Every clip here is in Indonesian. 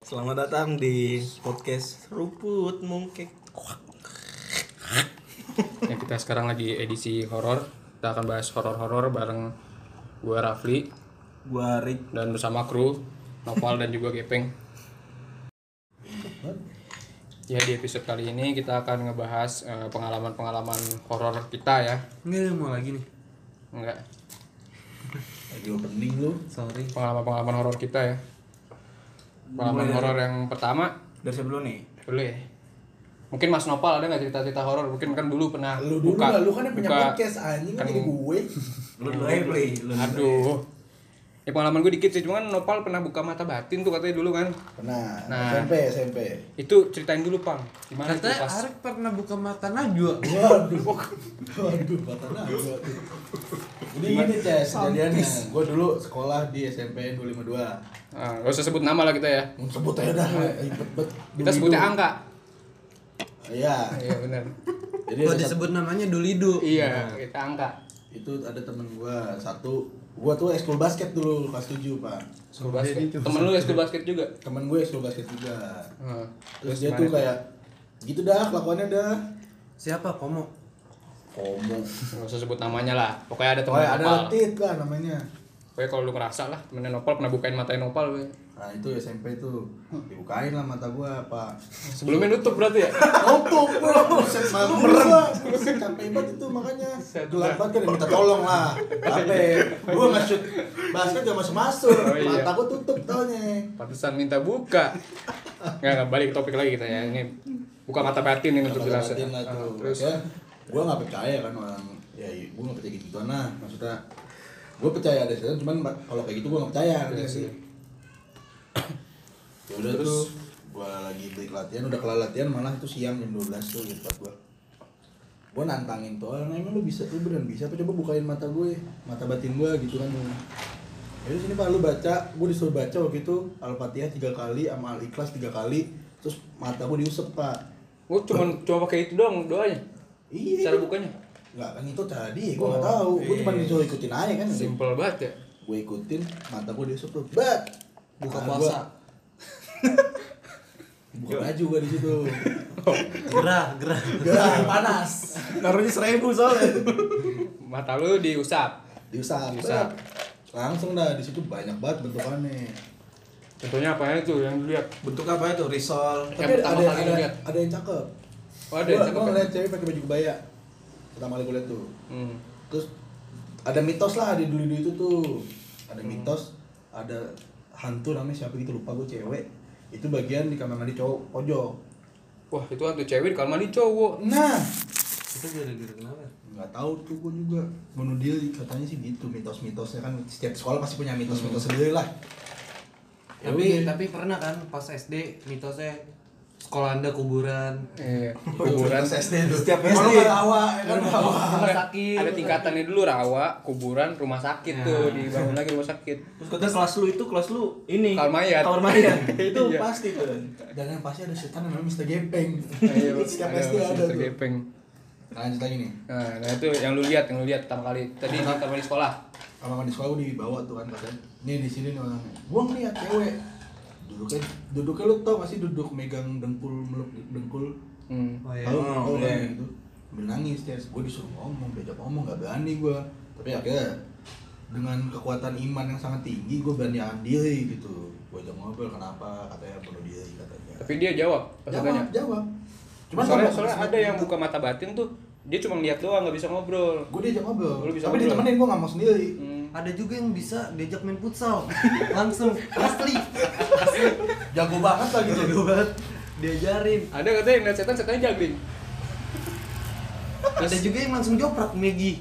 Selamat datang di podcast Ruput Mungkek. Ya, kita sekarang lagi edisi horor. Kita akan bahas horor-horor bareng gue Rafli, gue Rik, dan bersama kru Nopal dan juga Gepeng. Ya, di episode kali ini kita akan ngebahas pengalaman-pengalaman horor kita ya. Nggak mau lagi nih. Enggak. Lagi opening lu, sorry. Pengalaman-pengalaman horor kita ya. Pengalaman horor yang pertama dari siapa dulu nih? Dulu ya. Mungkin Mas Nopal ada enggak cerita-cerita horor? Mungkin kan dulu pernah. Lu dulu lah, lu kan yang punya podcast anjing kan jadi gue. Lu play. Aduh. Ya, pengalaman gue dikit sih, cuman Nopal pernah buka mata batin tuh katanya dulu kan? Pernah. Nah, SMP. Itu ceritain dulu, Pang. Gimana tuh pas? Arek pernah buka mata najwa. Waduh, mata najwa. Jadi gini, Ces, jadiannya. Gue dulu sekolah di SMP 252. Ah, enggak usah sebut nama lah kita ya. Sebut aja dah. Kita sebutnya angka. Iya. Iya, benar. Jadi kalau disebut namanya Dulidu. Iya, kita angka. Itu ada temen gue satu. Gua tuh ekskul basket dulu kelas 7, Pak. Ekskul basket. Temen lu ekskul basket juga? Temen gue ekskul basket juga. Terus dia tuh kayak gitu dah kelakuannya dah. Siapa? Komo. Enggak usah sebut namanya lah. Pokoknya ada temen Nopal. Ada Tit lah namanya. Pokoknya kalau lu ngerasa lah temen Nopal pernah bukain matain Nopal. Nah, itu SMP tuh. Dibukain lah mata gua, Pak. Sebelumnya nutup berarti ya? Nutup, Bro. Capek banget itu makanya. Gelap banget minta tolong lah. Capek. Gua nge-shoot basket enggak masuk-masuk. Mata gua tutup taunya. Pantesan minta buka. Enggak balik topik lagi kita ya. Ini buka mata batin yang untuk jelasin. Terus gua enggak percaya kan orang ya gua enggak percaya gitu nah. Maksudnya gua percaya ada setan cuman kalau kayak gitu gua enggak percaya sih. Ya udah terus tuh gue lagi break latihan, udah kelar latihan malah itu siang jam 12 tuh gitu buat gue nantangin tuh orang, emang lu bisa, lu beneran bisa apa, coba bukain mata gue, mata batin gue gitu kan. Ya udah sini Pak, lu baca, gue disuruh baca waktu itu Al-Fatihah 3 kali sama Al-Ikhlas 3 kali, terus mata gue diusap Pak. Gue cuma pakai itu doang doanya. Iya. Cara bukanya? Enggak kan itu tadi, gue nggak tahu, gue cuma disuruh ikutin aja kan. Simple banget ya. Gue ikutin, mata gue diusap tuh, buka puasa. Buka baju gua di situ. Gerah panas. Naruhnya 1.000 soalnya. Mata lu diusap. Langsung dah di situ banyak banget bentukannya. Bentuknya apa aja tuh yang lu lihat? Bentuk apa itu? Risol. Tapi ada yang cakep. Oh, ada yang cakep. Gua ngeliat cewek pakai baju kebaya. Pertama kali gua lihat tuh. Terus ada mitos lah di dulu itu tuh. Ada mitos, ada hantu namanya siapa gitu lupa, gue cewek. Itu bagian di kamar mandi cowok pojok. Wah, itu hantu cewek di kamar mandi cowok. Nah, itu gara-gara kenapa? Enggak tahu tuh gue juga. Bunuh dia katanya sih gitu, mitos-mitosnya kan setiap sekolah pasti punya mitos-mitos sendiri lah. Tapi pernah kan pas SD mitosnya sekolah Anda kuburan. Kuburan SD itu. Setiap SD rawa kan rumah sakit. Ada tingkatannya dulu rawa, kuburan, rumah sakit tuh dibangun lagi rumah sakit. Terus kelas lu ini kamar mayat. Itu pasti tuh. Dan yang pasti ada setan namanya Mr. Gepeng. Setiap SD ada Mr. Gepeng. Lanjut lagi nih. Nah, itu yang lu lihat pertama kali tadi kamar di sekolah. Kamar di sekolah dibawa tuh kan. Nih di sini nih orangnya. Gua ngeliat cewek. Duduknya lu tau pasti duduk megang dengkul. Kayak gitu. Ambil nangis, terus gue disuruh diajak ngomong, gak berani gue. Tapi akhirnya dengan kekuatan iman yang sangat tinggi, gue berani ambil diri gitu. Gue ajak ngobrol, kenapa? Katanya bunuh diri katanya. Tapi dia jawab. Cuman soalnya ada yang buka mata batin tuh, dia cuma lihat doang, gak bisa ngobrol. Gue diajak ngobrol, tapi ditemenin gue gak mau sendiri. Ada juga yang bisa diajak main futsal langsung asli jago banget diajarin. Ada katanya yang lihat setannya juggling. Ada juga yang langsung joprak Maggie.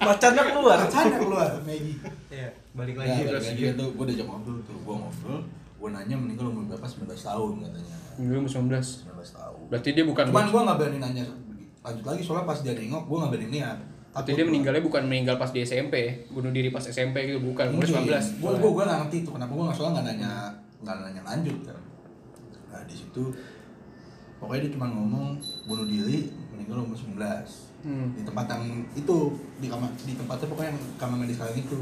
macannya keluar Maggie. Iya, balik lagi terus gitu. Gua diajak ngobrol tuh, gua nanya meninggal umur berapa, 19 tahun katanya. Umur 19 tahun. Berarti dia bukan. Cuman gua enggak berani nanya lanjut lagi soalnya pas dia nengok gua enggak berani lihat. Tapi dia meninggalnya bukan meninggal pas di SMP, bunuh diri pas SMP gitu, bukan, umur 19. Gue nggak ngerti tuh, kenapa gue nggak soalnya nggak nanya lanjut kan. Nah di situ pokoknya dia cuma ngomong bunuh diri meninggal umur 19. Di tempat yang itu di tempatnya pokoknya yang kamar medis kalian itu.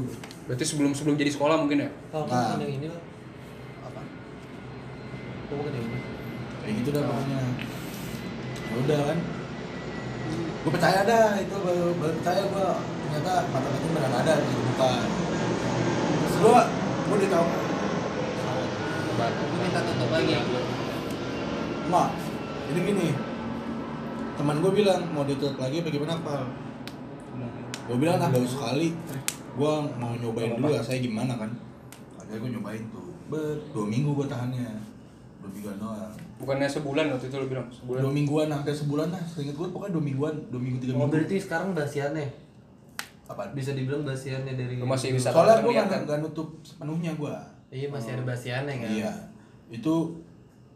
Berarti sebelum jadi sekolah mungkin ya? Tahu kan yang ini lah. Apa? aku kan ya kayak gitu dah pokoknya. Ya udah kan, gue percaya dah itu, baru percaya gue ternyata mata-mata beneran ada di hutan. Terus gue ditau gue minta tutup lagi mak, jadi gini teman gue bilang mau ditutup lagi bagaimana apa? Gue bilang nah baru sekali gue mau nyobain dulu saya gimana kan. Akhirnya gue nyobain tuh 2 minggu gue tahannya, 2 mingguan doang. Bukannya sebulan waktu itu lo bilang? Sebulan. 2 mingguan, hampir sebulan lah. Seinget gue pokoknya 2 mingguan, 2 minggu 3 minggu. Oh berarti sekarang basiannya? Apa? Bisa dibilang basiannya dari lu masih bisa. Soalnya gue nggak nutup sepenuhnya gue. Iya masih ada basiannya kan? Iya. Itu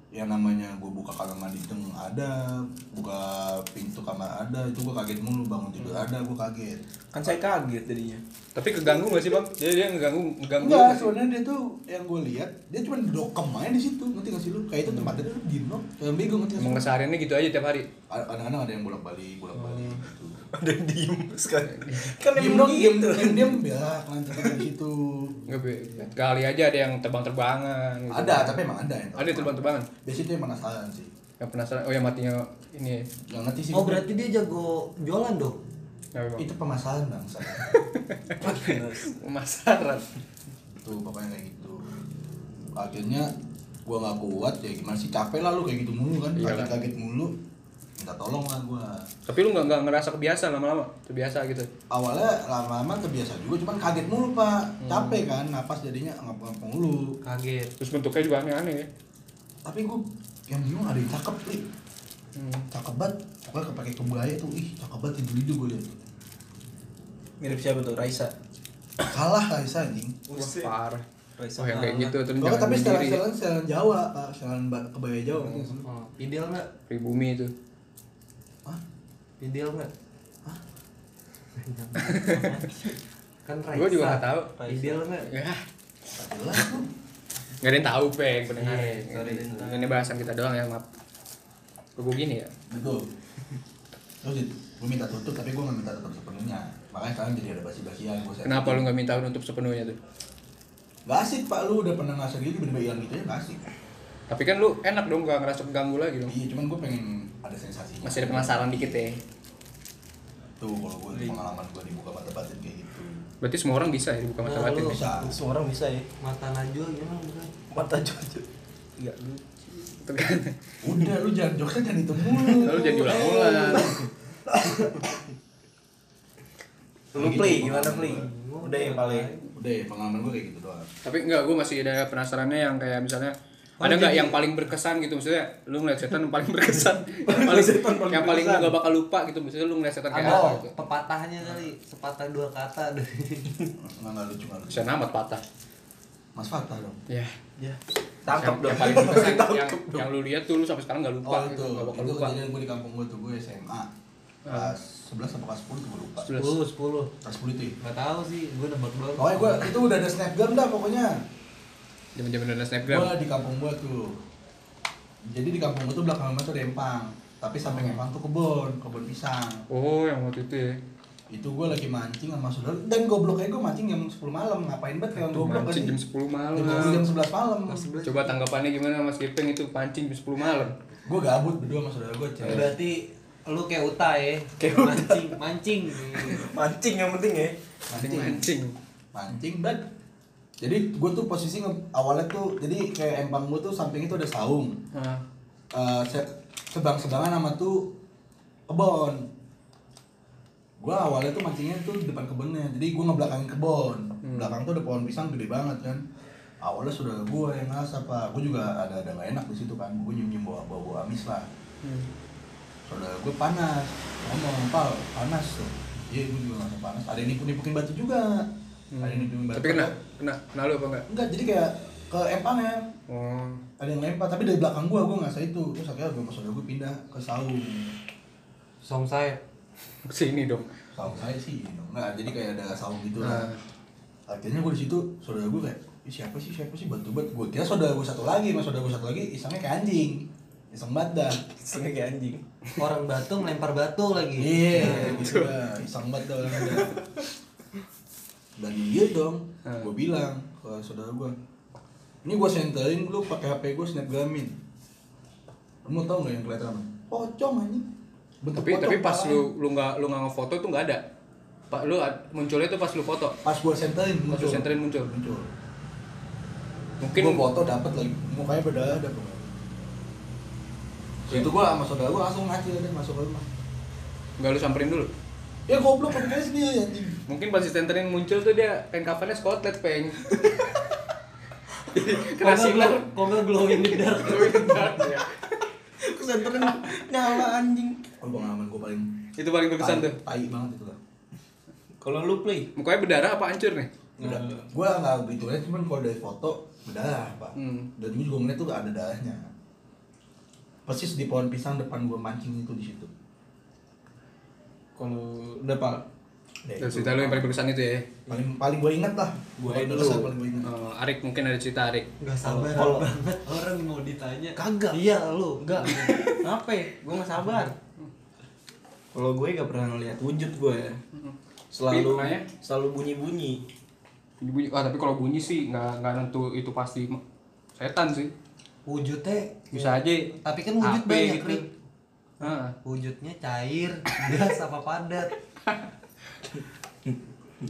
yang namanya gue buka kamar mandi teng ada, buka pintu kamar ada, itu gue kaget mulu, bangun tidur ada, gue kaget. Kan saya kaget jadinya. Tapi keganggu nggak sih bang? Jadi dia ngeganggu. Enggak, soalnya dia tuh yang gue lihat dia cuma dokem aja di situ, ngerti nggak sih lu? Kayak itu tempatnya tuh diem loh, kayak bingung ngerti nggak sih? Emang kesehariannya gitu aja tiap hari. Kadang-kadang ada yang bolak-balik gitu. Ada yang diem sekali. Kan diem biar nanti di situ. Nggak kali aja ada yang terbang-terbangan. Gitu. Ada, tapi emang ada yang. Ada terbang-terbangan. Biasanya itu yang penasaran sih. Yang penasaran, oh yang matinya ini. Yang mati sih. Oh berarti dia jago jualan dong? Ya, itu pemasaran bang. Pemasaran. Tuh pokoknya kayak gitu. Akhirnya gua nggak kuat ya, gimana sih capek lah lu kayak gitu mulu kan, kaget-kaget mulu. Minta tolong lah gua. Tapi lu nggak ngerasa kebiasaan lama-lama? Terbiasa gitu? Awalnya lama-lama terbiasa juga, cuman kaget mulu pak. Capek kan, napas jadinya ngapa-ngapa mulu. Kaget. Terus bentuknya juga aneh-aneh ya? Tapi gue yang bingung ada yang cakep nih, cakep banget, pokoknya kepake kebaya tuh, ih cakep banget hidu-hidu gue liat. Mirip siapa tuh? Raisa? Kalah Raisa anjing. Wah parah Raisa. Oh yang kayak gitu tuh. Pokoknya tapi setelan Jawa pak, setelan kebaya Jawa. Ideal gak? Pribumi itu. Hah? Ideal gak? Hah? Kan Raisa. Gue juga gak tau. Ideal gak? Yah Raisa tuh nggak ada yang tahu peng pendengar ini bahasan kita doang ya maaf gue gini ya betul. Terus gue minta tutup tapi gue nggak minta tutup sepenuhnya, makanya sekarang jadi ada basi-basian. Kenapa lu nggak minta tutup sepenuhnya tuh? Gak asik pak, lu udah pernah ngasih gitu bener-bener hilang gitu ya gak asik. Tapi kan lu enak dong, gak ngerasa keganggu lagi dong. Iya cuman gue pengen ada sensasinya, masih ada penasaran dikit ya tuh. Kalau gue pengalaman gue dibuka mata batin kayak gitu. Berarti semua orang bisa ya dibuka mata batin? Bisa. Semua orang bisa ya. Mata najwa gimana bukan? Mata najwa. Enggak lucu. Udah lu jangan jokesnya jangan itu mulu. Lu jadi ulang-ulang. Lu play gimana play? Udah ya paling. Udah ya pengalaman gue kayak gitu doang. Tapi enggak, gue masih ada penasarannya yang kayak misalnya ada nggak yang paling berkesan gitu, maksudnya lu ngeliat setan yang paling berkesan, yang paling nggak bakal lupa gitu, maksudnya lu ngeliat setan kayak apa gitu? Pepatahnya kali, sepatah dua kata. Nggak lucu nggak lucu. Saya amat patah. Mas Fatah dong. Ya. Ya. Tangkap dong. Yang paling berkesan yang lu lihat tuh lu sampai sekarang nggak lupa. Oh itu. Itu kejadian gue di kampung gue tuh, gue SMA. Kelas 11 sampai kelas 10 tuh gue lupa. 10. Kelas 10 itu. Nggak tahu sih, gue nebak-nebak. Oh gue itu udah ada snapgram dah pokoknya. Jaman-jaman ada snapgram. Gua di kampung gua tuh. Jadi di kampung gua tuh belakang rumah tuh ada empang, tapi samping empang tuh kebun pisang. Oh, yang waktu itu ya. Itu gua lagi mancing sama saudara dan gobloknya gua mancing jam 10 malam. Ngapain banget kayak goblok mancing jam 10 malam. Jam 11 malam. Coba tanggapannya gimana Mas Gepeng itu pancing jam 10 malam? Gua gabut berdua sama saudara gua. Berarti lu kayak Uta ya. Kayak mancing. Mancing yang penting ya. Mancing banget. Jadi gue tuh posisi awalnya tuh, jadi kayak empang gue tuh samping itu ada saung, sebang-sebangan sama tuh kebon. Gue awalnya tuh mancingnya tuh depan kebunnya, jadi gue ngebelakangin kebon. Belakang tuh ada pohon pisang gede banget kan. Awalnya saudara gue yang ngerasa apa, gue juga ada gak enak di situ kan, gue nyium bau amis lah. Saudara gue panas, ngomong pal panas tuh, iya gue juga ngerasa panas. Ada yang nipu-nipukin batu juga. Tapi kena lu apa enggak? Enggak, jadi kayak ke empangnya. Ada yang lempar, tapi dari belakang gua nggak salah itu. Terus akhirnya gua masuk, gua pindah ke saung. Saung saya sini dong. Saung saya sih. Nah, jadi kayak ada saung gitu lah. Akhirnya gua di situ, saudara gua kayak, siapa sih bantu-bantu gua. Kira saudara gua satu lagi isengnya kayak anjing. Iseng banget dah. Isengnya kayak anjing. Orang batu melempar batu lagi. Iya, gitu lah. Iseng banget dah. Dan dia dong, gue bilang ke saudara gue, ini gue senterin lu pakai HP gue snapgramin. Kamu tau nggak yang kelihatan apa? Pocong anjing. Tapi pas lu nggak ngefoto tuh nggak ada. Pak lu munculnya tuh pas lu foto. Pas gua senterin muncul. Muncul. Mungkin gua foto dapat lagi mukanya beda ada. Okay. Itu gua sama saudara gua langsung ngaji deh masuk rumah. Enggak lu samperin dulu. Ya goblok pakai sendiri anjing. Mungkin pas si senterin muncul tuh dia kain kafannya skotlet, peng. Kena sinar, kok glowing di dark. Ke senterin nyala anjing. Oh, pengalaman gua paling itu paling berkesan tuh. Tai banget itu lah. Kalau lu play, mukanya berdarah apa hancur nih? Berdarah. Gua enggak gitu ya, cuman kalau dari foto berdarah, Pak. Dan gua juga ngeliat tuh ada darahnya. Persis di pohon pisang depan gua mancing itu di situ. Kalau udah Pak. Dan cerita lu yang paling berkesan itu ya. Paling gua ingat lah. Gua itu paling gua ingat. Arik mungkin ada cerita Arik. Enggak sabar banget orang mau ditanya. Kagak. Iya lu, enggak. Kenapa? Gua enggak sabar. Kalau gue enggak pernah ngeliat wujud gue ya. Selalu bunyi-bunyi. Ah, tapi kalau bunyi sih nggak nentu itu pasti setan sih. Wujudnya bisa aja. Tapi kan wujud HP banyak gitu. Wujudnya cair, gas apa padat.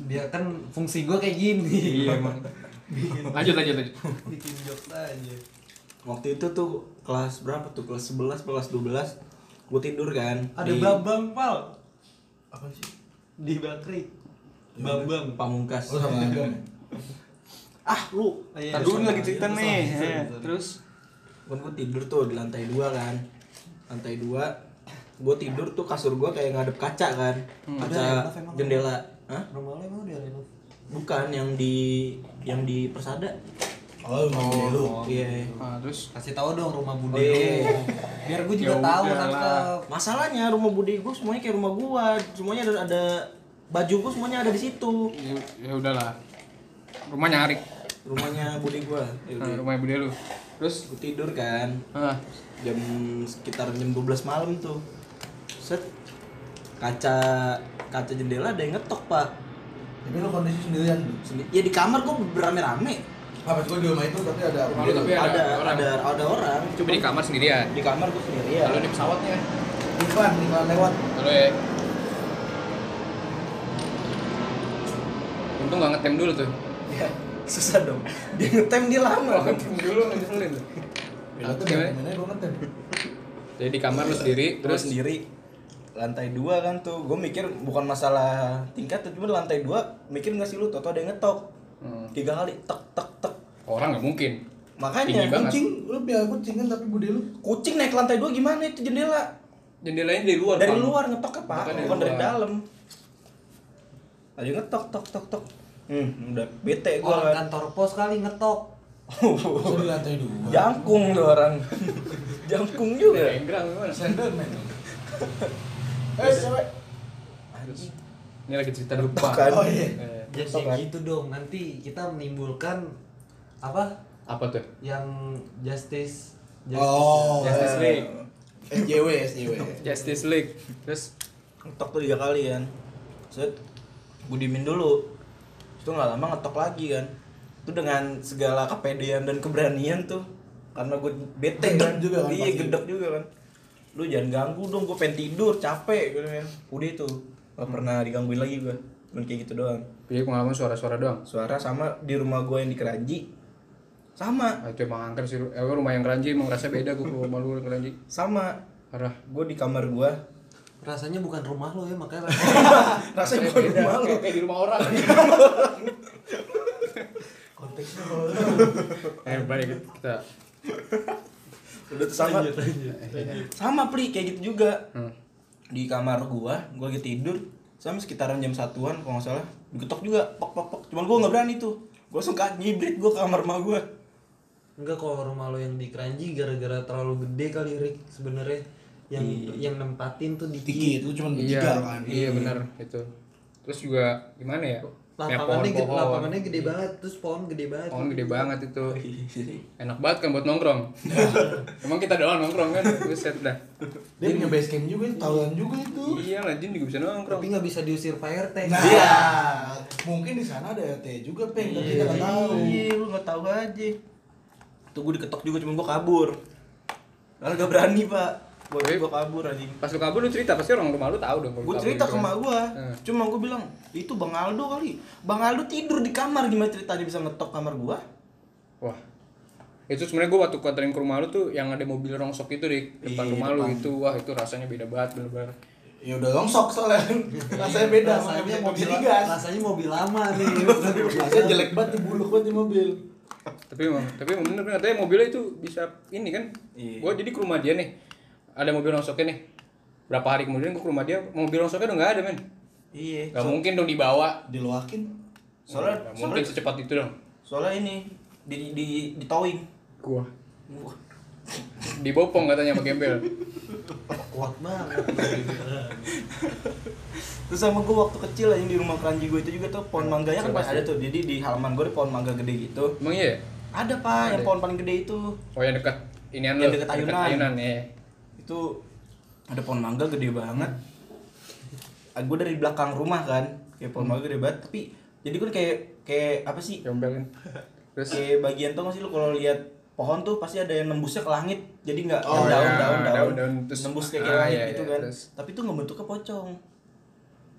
Dia kan fungsi gue kayak gini. Iya emang. Lanjut. Bikin jokes aja. Waktu itu tuh kelas berapa tuh? Kelas 11, kelas 12. Gue tidur kan. Ada Bambang Pal. Apa sih? Di Bakri, Bambang Pamungkas. Oh, sama Agam. Lu. Tadi lagi cerita nih. Terus gua tidur tuh di lantai 2 kan. Lantai 2. Gua tidur tuh kasur gua kayak ngadep kaca kan. Kaca jendela. Hah? Normalnya mau di renov. Bukan yang di Persada. Oh, iya. Terus kasih tahu dong rumah Bude. Biar gue juga tahu nangkep. Masalahnya rumah Budi gue semuanya kayak rumah gue, semuanya ada baju gue semuanya ada di situ. Ya udahlah. Rumahnya Arik. Rumahnya Budi gue. Rumahnya Budi lu. Terus gue tidur kan. Jam sekitar jam 12 malam tuh. Set. Kaca jendela ada yang ngetok, Pak. Tapi lu kondisi sendirian. Ya di kamar gue berame-rame. Habis gua di rumah itu tapi ada orang. Ada orang. Coba di kamar sendirian. Di kamar gua sendirian. Kalau di pesawatnya Ivan lewat. Kalau ya. Untung enggak ngetem dulu tuh. Ya, susah dong. Dia ngetem dia lama. Kalau ngetem dulu ngeselin tuh. Nah, itu gimana gua ngetem. Jadi di kamar lu sendiri, terus sendiri. Lantai 2 kan tuh. Gua mikir bukan masalah tingkat, cuma lantai 2 mikir enggak sih lu toto ada yang ngetok. 3 kali tek tek tek. Orang nggak mungkin. Makanya kucing, lu biar kucingin tapi bude lu. Kucing naik ke lantai 2 gimana itu jendela? Jendelanya dari luar. Dari luar ngetok apa? Bukan dari dalam. Ayo ngetok tok tok tok. Udah bete gua. Orang kantor pos kali ngetok. Di lantai 2. Jangkung tuh orang. Jangkung juga. Enggak gimana? Senderman. Cewek. Ini lagi cerita lupa. Oh iya. Jadi gitu dong, nanti kita menimbulkan apa tuh? Yang Justice League. SJW. Justice League. Terus ngetok tuh 3 kali kan. Set. Budimin dulu. Itu enggak lama ngetok lagi kan. Itu dengan segala kepedean dan keberanian tuh. Karena gue bete kan juga kan. Iya, gedek juga kan. Lu jangan ganggu dong, gue pengen tidur, capek gitu kan. Udah itu. Enggak pernah digangguin lagi gue. Cuman kayak gitu doang. Jadi pengalaman suara-suara doang? Suara sama di rumah gue yang di Keranji. Sama. Itu emang angker sih. Rumah yang Keranji emang rasanya beda gue rumah lu yang Keranji. Sama. Arah. Gue di kamar gue. Rasanya bukan rumah lu ya makanya. Rasanya bukan rumah lu. Kayak di rumah orang. Konteksnya kalau lu. Baik kita. Udah tuh sama. Sama Pli kayak gitu juga. Di kamar gue lagi tidur. Sampai sekitaran jam 1-an kalau nggak salah diketok juga pok. Cuman gue nggak berani tuh, gue langsung ngibrit gue ke kamar emak gue. Enggak, kalau rumah lo yang di Keranji gara-gara terlalu gede kali Rick sebenarnya yang nempatin tuh dikit itu cuma 3 kan. Iya benar itu. Terus juga gimana ya, lapangannya gede banget, terus pohon gede banget itu. Enak banget kan buat nongkrong. Emang kita doang nongkrong kan. Terus set dah dia punya base camp juga, tahuan juga itu. Iya lanjut juga bisa nongkrong tapi nggak bisa diusir Pak RT. Iya mungkin di sana ada RT juga Peng, tapi kita nggak tahu. Iya lu nggak tahu aja tuh. Gue diketok juga cuma gue kabur. Lalu gak berani pak, buat gue kabur anjing. Pas lu kabur lu cerita, pasti orang rumah lu tahu dong. Gue cerita ke emak gue, cuma gue bilang itu Bang Aldo kali. Bang Aldo tidur di kamar, gimana ceritanya bisa ngetok kamar gue? Wah, itu sebenarnya gue waktu kuanterin ke rumah lu tuh yang ada mobil rongsok itu di depan rumah lu itu, wah itu rasanya beda banget bener-bener. Ya udah rongsok soalnya, rasanya beda, makanya mobil digas. Rasanya mobil lama nih, rasanya jelek banget di buluk banget di mobil. Tapi emang bener katanya mobilnya itu bisa ini kan, gue jadi ke rumah dia nih, ada mobil rongsoknya nih. Berapa hari kemudian gue ke rumah dia, mobil rongsoknya udah nggak ada men. Iya. Gak mungkin dong dibawa. Diluakin. Soalnya mungkin secepat itu dong. Soalnya ini di towing. Gua. Dibopong katanya sama gembel. Kuat banget. Terus sama gue waktu kecil yang di rumah keranji gue itu juga tuh pohon mangganya kan pasti ada tuh. Jadi di halaman gue ada pohon mangga gede gitu. Emang iya? Ada pak, yang pohon paling gede itu. Oh yang dekat ini yang dekat ayunan ya. Itu ada pohon mangga gede banget. Gue dari belakang rumah kan, kayak pohon mangga gede banget. Tapi jadi gue kayak apa sih? Jombelin. Terus kayak bagian tuh masih lu kalau lihat pohon tuh pasti ada yang nembusnya ke langit, jadi nggak daun-daun nembus kayak langit gitu kan. Tapi itu ngebentuknya pocong.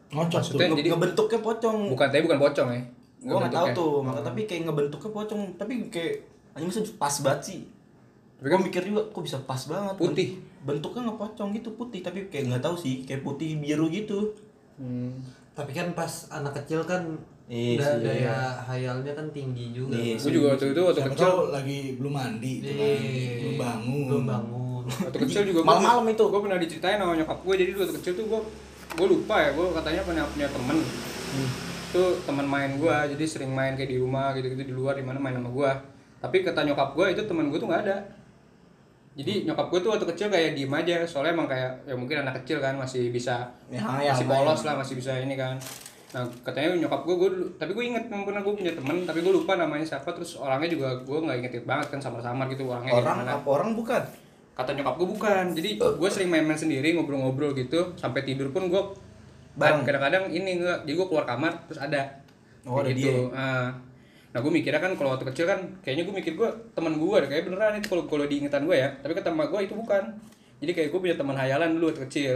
Pocong tuh ngebentuknya pocong. Bukan pocong ya. Gua nggak tahu tuh, maka tapi kayak ngebentuknya pocong, tapi kayak anjing bisa pas banget sih. Tapi kan mikir juga kok bisa pas banget. Putih. Bentuknya ngepocong gitu putih, tapi kayak nggak tahu sih, kayak putih biru gitu. Tapi kan pas anak kecil kan udah daya hayalnya kan tinggi juga. Gue juga waktu kecil lagi belum mandi, belum bangun. Waktu kecil juga malam-malam itu gue pernah diceritain sama nyokap gue. Jadi waktu kecil tuh gue lupa ya, gue katanya punya temen. Itu teman main gue, jadi sering main kayak di rumah gitu-gitu, di luar di mana main sama gue. Tapi kata nyokap gue itu teman gue tuh nggak ada. Jadi nyokap gue tuh waktu kecil kayak diem aja, soalnya emang kayak ya mungkin anak kecil kan masih bisa masih polos lah, masih bisa ini kan. Nah katanya nyokap gue tapi gue inget memang pernah gue punya temen, tapi gue lupa namanya siapa, terus orangnya juga gue nggak inget banget kan, samar-samar gitu orangnya. Orang bukan? Kata nyokap gue bukan, jadi gue sering main-main sendiri, ngobrol-ngobrol gitu, sampai tidur pun gue kadang-kadang ini jadi gue keluar kamar terus ada. Oh ada gitu. Dia. Nah gue mikirnya kan kalau waktu kecil kan, kayaknya gue mikir gue teman gue, kayak beneran itu kalau diingetan gue ya, tapi kata gue itu bukan. Jadi kayak gue punya teman hayalan dulu waktu kecil.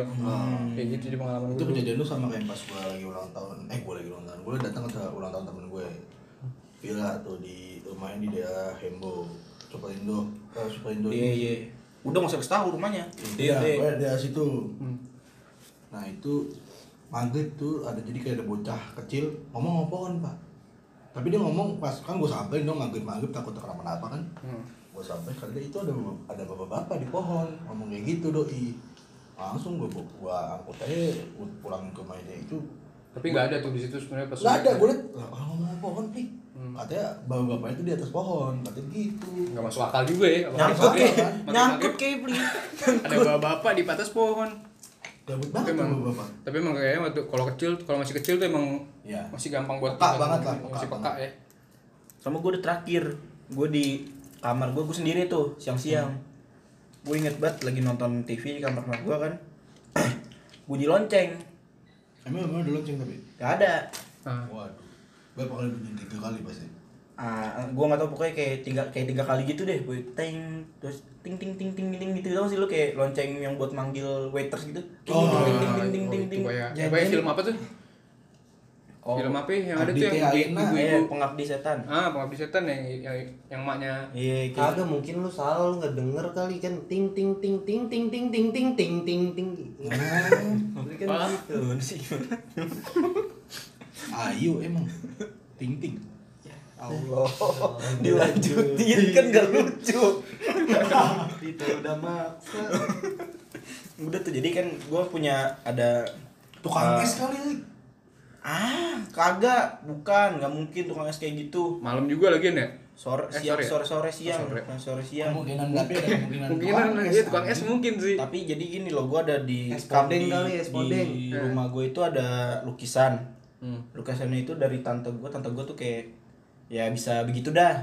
Kayak gitu jadi pengalaman gue. Itu kejadian lu sama kayak pas gue lagi ulang tahun. Gue lagi ulang tahun. Gue datang ke ulang tahun temen gue. Villa tuh di rumahnya di daerah Hembo Super Indo. Super Indo. Iya. Udah enggak usah tahu rumahnya. Iya, gue daerah situ. Nah, itu maghrib tuh ada jadi kayak ada bocah kecil ngomong apaan, Pak. Tapi dia ngomong pas kan gue sampein dong maghrib takut kenapa-napa kan. Gue sampai karena itu ada bapak-bapak di pohon ngomong kayak gitu doi, langsung gue angkut aja pulang ke rumahnya itu. Tapi nggak ada tuh di situ sebenarnya pas nggak ada gue liat orang ngomong pohon pi katanya bapak-bapak itu di atas pohon katanya gitu, nggak masuk akal juga ya, nyangkut kepli ada bapak-bapak di atas pohon gabut banget bapak-bapak. Tapi emang kayaknya waktu kalau masih kecil tuh emang masih gampang buat peka banget lah, masih peka ya. Sama gue udah terakhir gue di kamar gue sendiri tuh siang-siang. Gue inget banget lagi nonton TV di kamar gue kan. Gue dilonceng. Emang ada lonceng tapi? Gak ada. Waduh. Berapa kali bunyi? 3 kali pasti. Gue nggak tau pokoknya kayak tiga kali gitu deh. Gue teng terus ting ting ting ting ting gitu, tau sih lo kayak lonceng yang buat manggil waiters gitu. Ting ting ting ting ting. Kayak film apa tuh? Film apa yang ada tuh yang ibu-ibu pengabdi setan. Pengabdi setan yang maknya. Iya, kagak mungkin lu salah, lu enggak denger kali kan ting ting ting ting ting ting ting ting ting ting ting. Kan gitu sih. Ayo emang ting ting. Ya Allah. Dilanjutin kan enggak lucu. Itu udah maksa. Udah tuh jadi kan gua punya ada tukang es kali. Kagak, bukan, nggak mungkin tukang es kayak gitu. Malam juga lagi ya? Sore siang. Kemungkinan tukang es mungkin sih. Tapi jadi gini loh, gue ada di di rumah gue itu ada lukisan. Lukisannya itu dari tante gue tuh kayak ya bisa begitu dah.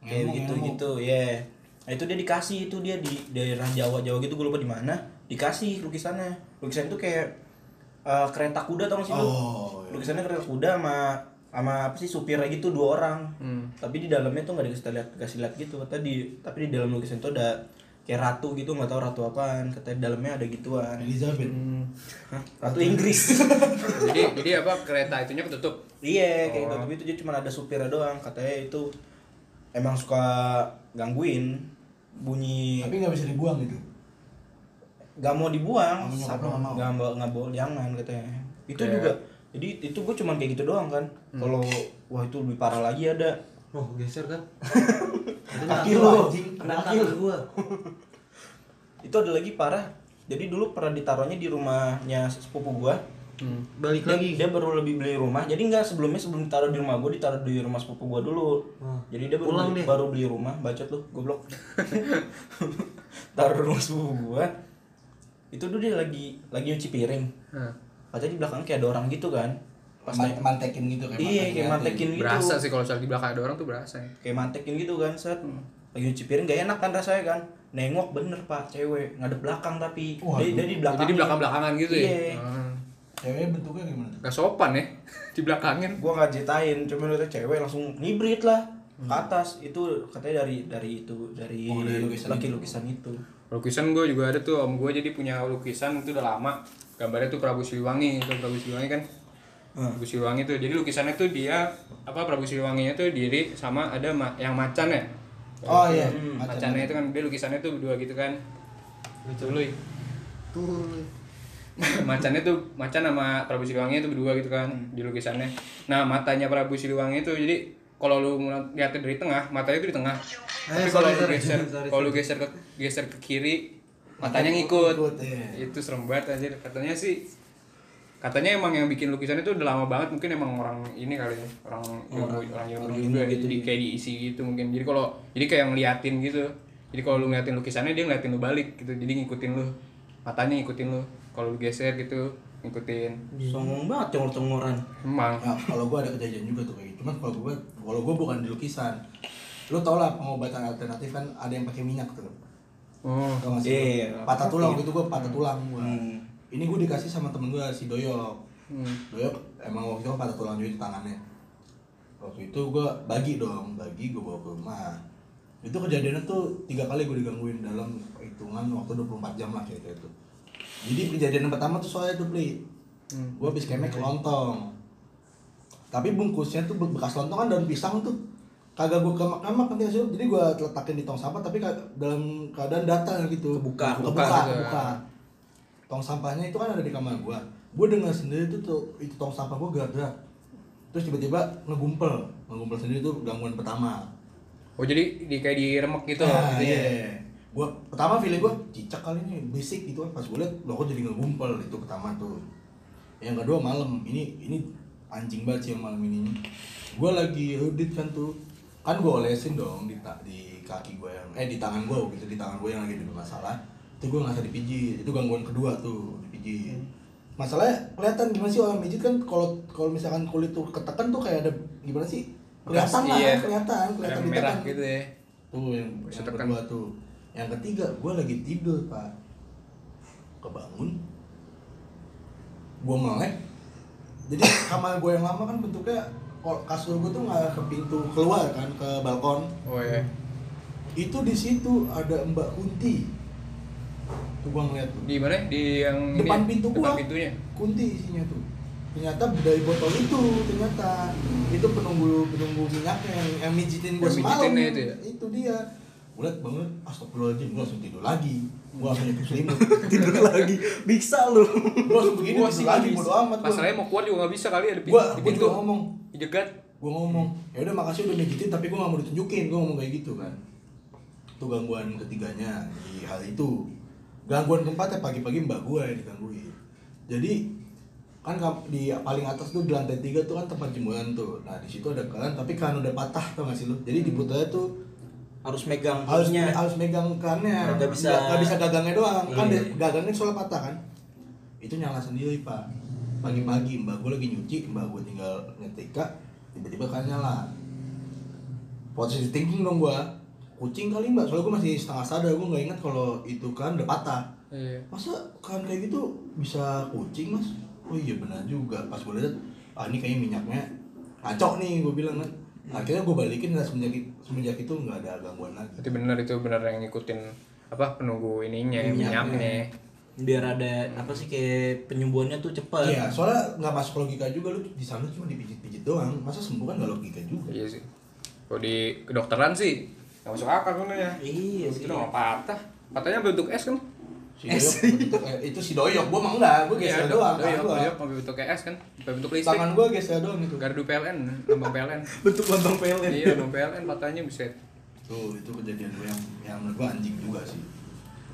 Kayak gitu-gitu ya. Nah itu dia dikasih, itu dia di daerah Jawa gitu, gue lupa di mana. Dikasih lukisannya. Lukisan itu kayak kereta kuda tau gak sih lu? Lukisannya kereta kuda sama apa sih supirnya gitu 2 orang. Tapi di dalamnya tuh nggak dikasih lihat gitu. Tapi di dalam lukisan itu ada kayak ratu gitu, nggak tahu ratu apaan, katanya dalamnya ada gituan. Elizabeth. Hah? Ratu Inggris. Jadi apa kereta itunya ketutup? Iya, kayak ketutup itu jadi cuma ada supirnya doang, katanya itu emang suka gangguin bunyi. Tapi nggak bisa dibuang gitu. Gak mau dibuang, jangan katanya. Itu juga. Jadi itu gue cuma kayak gitu doang kan. Kalau wah itu lebih parah lagi ada. Oh, geser kan. Kaki lu anjing, kaki gua. Itu ada lagi parah. Jadi dulu pernah ditaruhnya di rumahnya sepupu gua. Balik dia, lagi. Dia baru lebih beli rumah. Jadi enggak sebelum ditaruh di rumah gua, ditaruh di rumah sepupu gua dulu. Jadi dia baru beli rumah, bacot lu, goblok. Taruh rumah sepupu gua. Itu dulu dia lagi nyuci piring. Katanya di belakang kayak ada orang gitu kan. Pas mantekin gitu kayak mantekin gitu. Berasa sih kalau di belakang ada orang tuh berasa. Ya. Kayak mantekin gitu kan, set. Lagi nyuci piring gak enak kan rasanya kan. Nengok bener Pak, cewek, ngadep belakang tapi. Dia di belakang. Jadi belakang-belakangan gitu ya. Ceweknya bentuknya gimana? Gak sopan ya di belakangin. Gua enggak ceritain, cuma itu cewek langsung ngibrit lah ke atas. Itu katanya dari lukisan itu. Lukisan gue juga ada tuh, om gue jadi punya lukisan itu udah lama. Gambarnya tuh Prabu Siliwangi, itu Prabu Siliwangi kan. Prabu Siliwangi tuh, jadi lukisannya tuh dia apa Prabu Siliwanginya tuh diri sama ada yang macan ya. Oh iya, macannya itu kan dia lukisannya tuh berdua gitu kan. Tuluy. Macannya tuh macan sama Prabu Siliwangi itu berdua gitu kan di lukisannya. Nah, matanya Prabu Siliwangi itu jadi kalau lu lihat dari tengah, matanya itu di tengah. Tapi kalau lu geser ke kiri, matanya ngikut. Itu serem banget anjir. Katanya emang yang bikin lukisan itu udah lama banget, mungkin emang orang ini kali ya, orang juga gitu, jadi kayak diisi gitu mungkin. Jadi kayak ngeliatin gitu. Jadi kalau lu ngeliatin lukisannya, dia ngeliatin lu balik gitu. Jadi ngikutin lu. Matanya ngikutin lu. Kalau lu geser gitu, ngikutin. Songong banget congor-congoran. Emang. Nah, kalau gua ada kejadian juga tuh kayak gitu. Cuman kalau gua bukan di lukisan. Lu tau lah pengobatan alternatif kan ada yang pakai minyak tuh. Tau gak sih? Patah tulang gitu, gua patah tulang gua. Ini gua dikasih sama temen gua si Doyok. Doyok emang waktu itu patah tulang juga di tangannya. Waktu itu gua bagi gua bawa ke rumah. Itu kejadiannya tuh 3 kali gua digangguin dalam hitungan waktu 24 jam lah kayak gitu. Jadi kejadian yang pertama tuh soalnya tuh beli. Gua habis kemek lontong. Tapi bungkusnya tuh bekas lontong kan daun pisang tuh. Kagak gue kemak-kemak nanti hasil, jadi gue letakin di tong sampah tapi dalam keadaan datar gitu. Kebuka. Tong sampahnya itu kan ada di kamar gue. Gue dengar sendiri itu tong sampah gue gerak-gerak. Terus tiba-tiba ngegumpel sendiri itu gangguan pertama. Oh jadi kayak diremek gitu? Iya. Gue pertama feeling gue cicak kali ini, basic gitu kan. Pas gue liat, loh kok jadi ngegumpel itu pertama tuh. Yang kedua malam, ini anjing banget sih yang malam ini. Gue lagi audit kan tuh. Kan gue olesin dong di kaki gue yang di tangan gue gitu, di tangan gue yang lagi ada masalah itu gue nggak usah dipijit. Itu gangguan kedua tuh dipijit. Masalahnya kelihatan gimana sih orang pijit kan, kalau misalkan kulit tuh ketekan tuh kayak ada gimana sih, kelihatan lah kan, kelihatan di tangan gitu ya tuh yang kedua tuh. Yang ketiga gue lagi tidur Pak, kebangun gue melek. Jadi kamar gue yang lama kan bentuknya kasur gue tuh ngarah ke pintu keluar kan, ke balkon. Itu di situ ada Mbak Unti. Tuh gua ngeliat tuh. Di mana? Di yang depan pintu gua. Kunti isinya tuh. Ternyata dari botol itu itu penunggu minyaknya yang mijitin gua semalam. Itu dia. Gua liat banget, astagfirullahaladzim, gua langsung tidur lagi. Gua langsung selimut. Tidur lagi, bisa lu. Gua langsung begini tidur lagi, bodo amat. Masalahnya mau keluar juga gak bisa kali, ada pintu. Gua juga ngomong. Jegat, gue ngomong, ya udah makasih udah mijitin tapi gue gak mau ditunjukin, gue ngomong kayak gitu kan. Itu gangguan ketiganya di hal itu. Gangguan keempatnya pagi-pagi mbak gue yang digangguin. Jadi kan di paling atas tuh di lantai 3 tuh kan tempat jemuran tuh. Nah di situ ada keran tapi keran udah patah tau gak sih lu. Jadi diputarnya tuh harus megang kerannya, nggak bisa gagangnya doang. Kan gagangnya soalnya patah kan. Itu nyala sendiri Pak. Pagi-pagi mbak gue lagi nyuci, mbak gue tinggal nyetrika, tiba-tiba kan nyala. Positive thinking dong gue, kucing kali mbak, soalnya gue masih setengah sadar, gue nggak ingat kalau itu kan udah patah. Masa kan kayak gitu bisa kucing mas? Oh iya benar juga. Pas gue lihat, ini kayaknya minyaknya kacok nih, gue bilang kan. Akhirnya gue balikin dan semenjak itu nggak ada gangguan lagi. Berarti benar yang ngikutin apa penunggu ininya minyaknya biar ada apa sih kayak penyembuhannya tuh cepat. Iya, soalnya nggak masuk logika juga, lu di sana cuma dipijit-pijit doang, masa sembuh kan nggak logika juga. Iya sih. Kalau di kedokteran sih nggak masuk akal sebenarnya. Iya sih. Itu nggak patah. Patahnya bentuk S kan? Si bentuk itu si Doyok, gua mah enggak, gua geser doang. Doyok mau bentuk S kan? Bentuk listrik. Tangan gua geser doang itu. Gardu PLN, lambang PLN. Bentuk lambang PLN. Iya, lambang PLN patahnya bisa. Tuh, itu kejadian gua yang menurut gua anjing juga sih.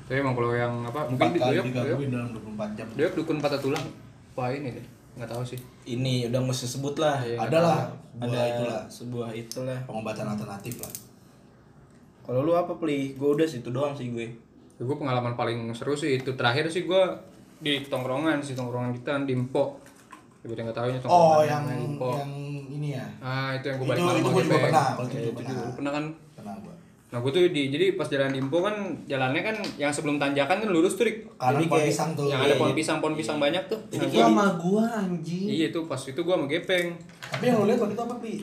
Tapi emang kalau yang apa mungkin Doyok dalam 24 jam. Doyok dukun patah tulang. Wah ini deh, nggak tahu sih. Ini udah nggak usah sebut lah. Ya, adalah, ada itulah sebuah itulah pengobatan alternatif lah. Kalau lu apa Pli? Gua udah situ doang sih gue. Ya, gue pengalaman paling seru sih itu terakhir sih gue di tongkrongan si tongkrongan kita di Empok. Ibu yang nggak tahu nya tongkrongan. Oh yang ini ya. Ah itu yang gue balik malam. Itu gue juga pernah. Itu pernah kan? Pernah gue. Nah gue tuh jadi pas jalan Dimpo kan jalannya kan yang sebelum tanjakan kan lurus tuh jadi kayak pisang tuh, yang ada pohon pisang banyak tuh. Nah, itu sama gue anjing. Iya itu pas itu gue sama Gepeng. Tapi yang lo lihat waktu itu apa Pi?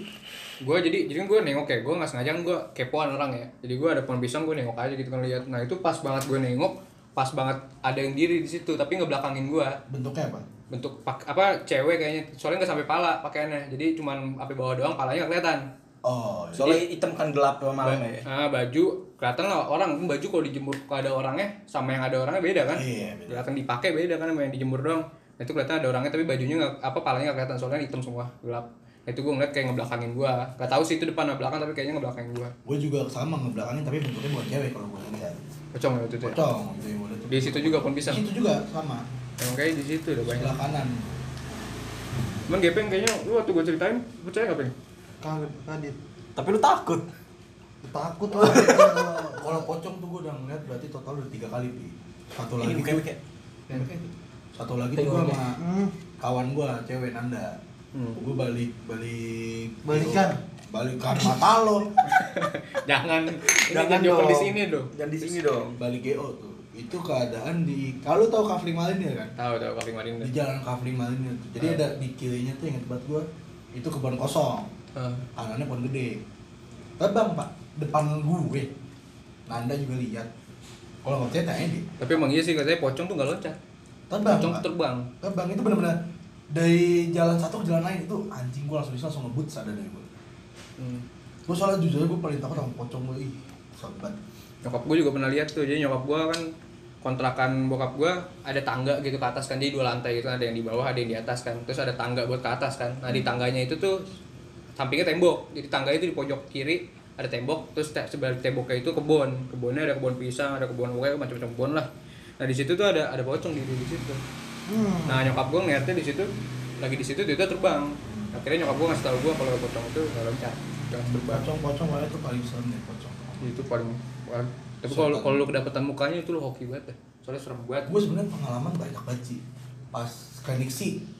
Gue jadi gue nengok ya, gue nggak sengaja kan gue kepoan orang ya. Jadi gue ada pohon pisang gue nengok aja gitu kan lihat. Nah itu pas banget gue nengok, pas banget ada yang diri di situ tapi ngebelakangin gue. Bentuknya apa? Bentuk apa cewek kayaknya. Soalnya nggak sampai pala pakaiannya. Jadi cuman sampai bawah doang, palanya nggak kelihatan. Oh, soalnya hitam kan gelap malam ya. Ah, baju kelihatan lah orang, baju kalau dijemur kalau ada orangnya sama yang ada orangnya beda kan? Iya, beda. Kelihatan dipakai beda kan sama yang dijemur doang. Nah, itu kelihatan ada orangnya tapi bajunya nggak apa palanya nggak kelihatan soalnya hitam semua, gelap. Nah, itu gue ngeliat kayak ngebelakangin gue. Gak tahu sih itu depan atau belakang tapi kayaknya ngebelakangin gue. Gue juga sama ngebelakangin tapi bentuknya bukan cewek kalau gue lihat. Pocong ya itu. Pocong. Ya? Di situ juga pohon pisang. Di situ juga sama. Emang kayak di situ udah banyak. Sebelah kanan. Cuman Gepeng kayaknya lu waktu gue ceritain percaya nggak Peng? Kaget. Tapi lu takut? Takut lah. Kalau pocong tuh gue udah ngeliat berarti total udah 3 kali Pi. Satu lagi satu lagi tuh gue sama kawan gue cewek Nanda. Gue balikan mata lo. Jangan dong. Jangan di sini dong. Balik GO tuh. Itu keadaan di kalau tahu Covering Mariner kan? Tahu Covering Mariner. Di jalan Covering Mariner. Jadi ada di kirinya tuh yang tempat gue itu kebun kosong. Anaknya pohon gede, terbang pak depan gue. Nanda juga lihat. Kalau nggak percaya tanya deh. Tapi emang iya sih katanya pocong tuh nggak loncat. Terbang itu benar-benar dari jalan satu ke jalan lain itu anjing gue langsung ngebut sadar dari gue. Gue soalnya jujur gue paling takut sama pocong gue. Sobat. Nyokap gue juga pernah lihat tuh. Jadi nyokap gue kan kontrakan bokap gue ada tangga gitu ke atas kan. Jadi 2 lantai gitu ada yang di bawah ada yang di atas kan. Terus ada tangga buat ke atas kan. Nah di tangganya itu tuh sampingnya tembok, jadi tangga itu di pojok kiri ada tembok, terus sebelah temboknya itu kebunnya ada kebun pisang, ada kebun pokoknya macam-macam kebun lah. Nah di situ tuh ada pocong di situ. Nah nyokap gue ngeliatnya di situ, lagi di situ dia terbang. Akhirnya nyokap gue ngasih tau gue kalau pocong itu nggak loncat, terbang. Pocong malah itu paling serem ya pocong. Itu paling. Tapi kalau lu kedapetan mukanya itu lu hoki banget deh, soalnya serem banget. Gue sebenarnya pengalaman banyak banget sih, pas kaniksi.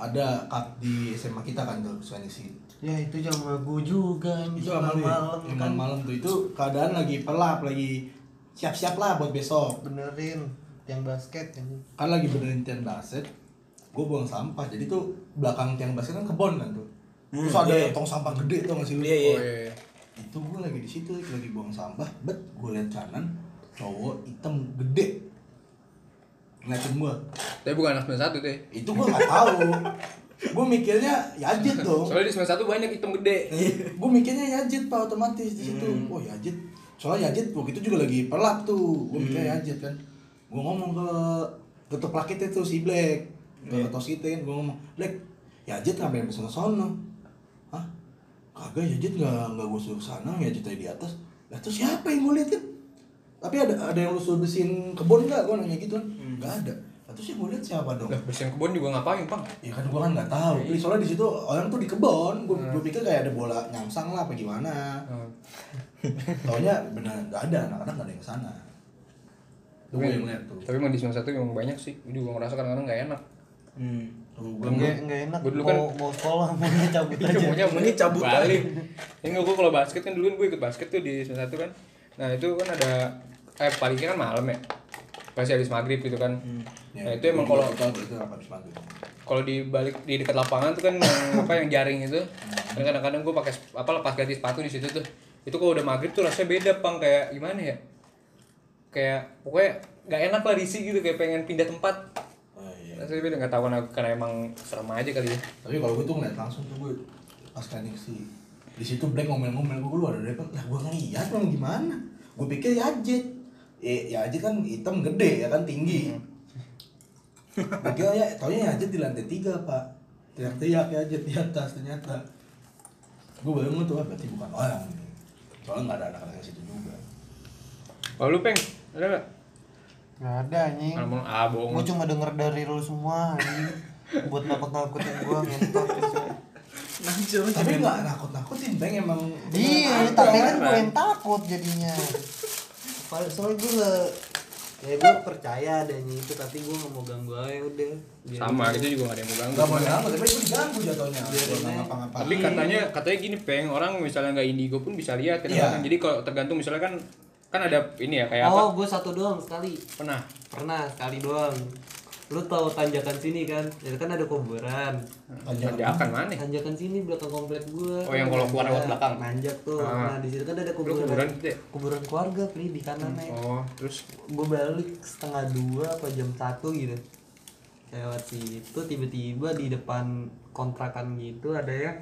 Ada di SMA kita kan tuh Swanisi. Ya itu jam gue juga. Itu malam-malam kan. Malam tuh itu keadaan lagi pelap, lagi siap-siap lah buat besok. Benerin tiang basket kan. Kan lagi benerin tiang basket. Gue buang sampah. Jadi tuh belakang tiang basket kan kebon kan tuh. Terus ada tong sampah gede tuh ngasih lu. Iya. Itu gue lagi di situ lagi buang sampah. Bet gue liat kanan cowok hitam gede. Ngeliatin gue. Tapi bukan anak 91 deh. Itu gue gak tahu. Gue mikirnya Yajit dong. Soalnya di 91 banyak hitam gede. Gue mikirnya Yajit pak otomatis di situ. Oh Yajit. Soalnya Yajit waktu itu juga lagi perlap tuh. Gue mikirnya Yajit kan. Gue ngomong ke teplak kita tuh si Black. Ke tos kita kan. Gue ngomong Black Yajit ngapain kesana-sana. Hah? Kagak Yajit gak gue suruh kesana. Yajit aja di atas. Lah terus siapa yang gue liat kan? Tapi ada yang lu suruh bersihin kebun gak? Gue nanya gitu kan. Gak ada. Terus sih gue liat siapa dong? Lah bersihin kebun juga ngapain Bang? Ya kan gue kan gak tahu. Soalnya di situ orang tuh di kebun. Gue pikir kayak ada bola nyangsang lah apa gimana. Taunya benar gak ada. Anak-anak gak ada yang kesana. Itu gue yang liat tuh. Tapi emang di 91 memang banyak sih. Gue juga ngerasa kadang-kadang gak enak. Gak enak. Gue dulu kan mau sekolah maunya cabut aja. Maunya cabut balik. Ya gue kalau basket kan dulu gue ikut basket tuh di 91 kan. Nah itu kan ada palingnya kan malam ya pasti habis maghrib gitu kan. Nah itu emang kalau di dekat lapangan tuh kan yang jaring itu kan kadang-kadang gue pakai lepas ganti sepatu di situ tuh. Itu kalau udah maghrib tuh rasanya beda Bang, kayak gimana ya? kayak pokoknya nggak enak lah diisi gitu, kayak pengen pindah tempat. Oh, iya. Tapi nggak tahu karena emang serem aja kali ya. Tapi kalau gue tuh ngeliat langsung tuh gue pas klinik sih di situ Black ngomel-ngomel gue keluar dari depan lah, gue ngeliat emang gimana? Gue pikir ya jet, ya jet kan hitam gede ya kan tinggi. Akhirnya ya taunya ya jet di lantai 3 pak, teriak-teriak ya jet di atas ternyata. Gue bayangin tuh berarti bukan orang ini, soalnya nggak ada anak-anak situ juga. Oh lu peng, ada nggak? Nggak ada anjing. Gue cuma denger dari lu semua anjing. Buat nakut-nakutin gue ngentot. Tapi nggak nakut-nakutin peng emang. Iya, tapi kan gue yang takut jadinya. Soalnya gue nggak, ya gue percaya adanya itu, tapi gue nggak mau ganggu aja udah. Sama gitu juga nggak ada yang mau ganggu. Nggak mau ganggu, tapi gue diganggu jatuhnya. Tapi katanya gini peng, orang misalnya nggak indigo pun bisa lihat kan. Jadi kalau tergantung misalnya kan ada ini ya kayak apa? Oh, gue satu doang sekali. Pernah sekali doang. Lu tahu tanjakan sini kan? Ya kan ada kuburan. Tanjakan mana? Tanjakan sini belakang komplek gue. Oh, yang kalau keluar lewat belakang. Nanjak tuh. Nah, di situ kan ada kuburan. Kuburan keluarga, Pri, di kanan ya. Oh, terus gue balik 1:30 apa jam 1 gitu. Lewat situ tiba-tiba di depan kontrakan gitu ada yang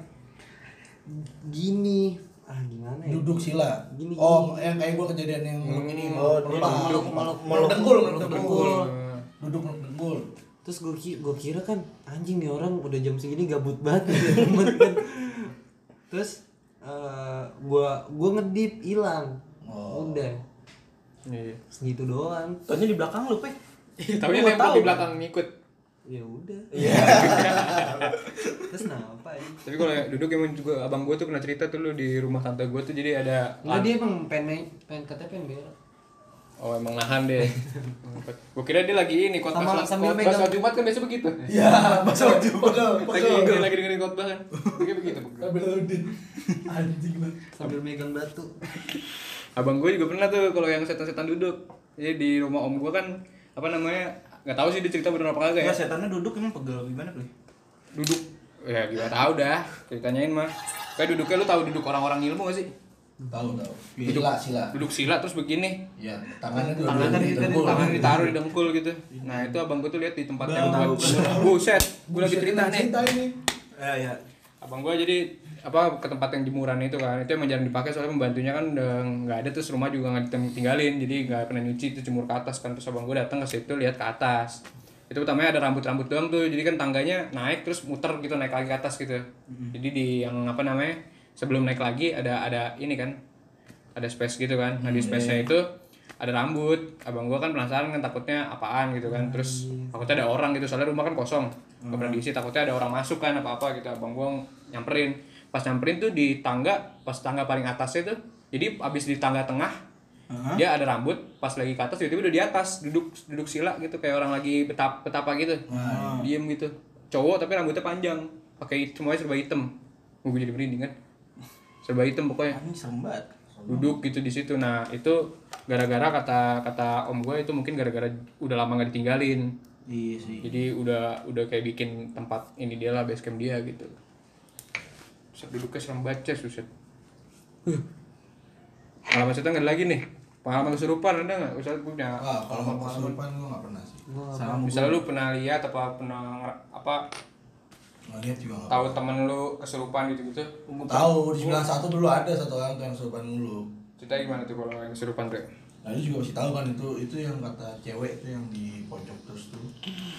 gini. Gimana ya? Duduk sila. Gini. Oh, yang kayak gua kejadian yang ini. Oh, meluk dengkul. Duduk meluk dengkul. Terus gua kira kan anjing nih orang udah jam segini gabut banget ya. Terus gua ngedip hilang. Oh. Udah. Iya. Segitu doang. Taunya di belakang lu, Pe. Taunya nempel di belakang ngikut. Ya udah. Iya. Terus kenapa ya? Tapi kalau duduk emang juga abang gue tuh pernah cerita tuh lu di rumah tante gue tuh jadi ada. Enggak, dia emang pengen katanya pengen berak. Oh, emang nahan deh. Gue kira dia lagi ini khotbah sholat Jumat kan biasa begitu. Iya, sholat Jumat. Lagi dengerin khotbah kan. Kayak begitu. Anjing banget. Sambil megang batu. Abang gue juga pernah tuh kalau yang setan-setan duduk. Jadi di rumah om gue kan apa namanya? Nggak tahu sih dia cerita bener apa kagak ya. Setannya duduk emang pegel gimana tuh? Duduk. Ya gua tahu dah, ceritanyain mah. Kayak duduknya lu tahu duduk orang-orang ilmu enggak sih? Tahu. Duduk sila. Duduk sila terus begini. Iya, tangannya ditaruh di dengkul gitu. Nah, itu abang gua tuh lihat di tempat yang buset. Gua lagi cerita nih. Ya. Abang gua jadi apa ke tempat yang jemuran itu kan. Itu emang jarang dipakai soalnya pembantunya kan udah enggak ada, terus rumah juga enggak ditinggalin. Jadi enggak pernah nyuci, itu jemur ke atas kan. Terus abang gua datang ke situ lihat ke atas. Itu utamanya ada rambut-rambut doang tuh, jadi kan tangganya naik terus muter gitu, naik lagi ke atas gitu. Jadi di yang apa namanya, sebelum naik lagi ada ini kan, ada space gitu kan. Nah di space-nya itu ada rambut. Abang gua kan penasaran kan, takutnya apaan gitu kan. Terus takutnya ada orang gitu, soalnya rumah kan kosong, nggak pernah diisi, takutnya ada orang masuk kan apa-apa gitu. Abang gua nyamperin, pas nyamperin tuh di tangga, pas tangga paling atasnya tuh, jadi abis di tangga tengah dia ada rambut, pas lagi ke atas tiba-tiba udah di atas, duduk sila gitu kayak orang lagi petapa gitu. Diem gitu. Cowok tapi rambutnya panjang, pakai semuanya serba hitam. Gue jadi merinding kan. Serba hitam pokoknya. Ini serem banget. Duduk gitu di situ. Nah, itu gara-gara kata om gue itu mungkin gara-gara udah lama enggak ditinggalin. Iya sih. Jadi udah kayak bikin tempat ini dia lah, base camp dia gitu. Terus duduknya serem banget, suset. Pengalaman cerita enggak ada lagi nih. Pengalaman kesurupan ada nggak? Misalnya gue punya. Ah, kalau kesurupan gue nggak pernah sih. Misalnya lu pernah lihat apa pernah apa? Nggak lihat juga. Tahu temen lu kesurupan gitu. Tahu di 91 dulu ada satu orang tuh yang kesurupan dulu. Cerita gimana tuh kalau yang kesurupan tuh? Nah lu juga masih tahu kan itu yang kata cewek itu yang di pojok terus tuh,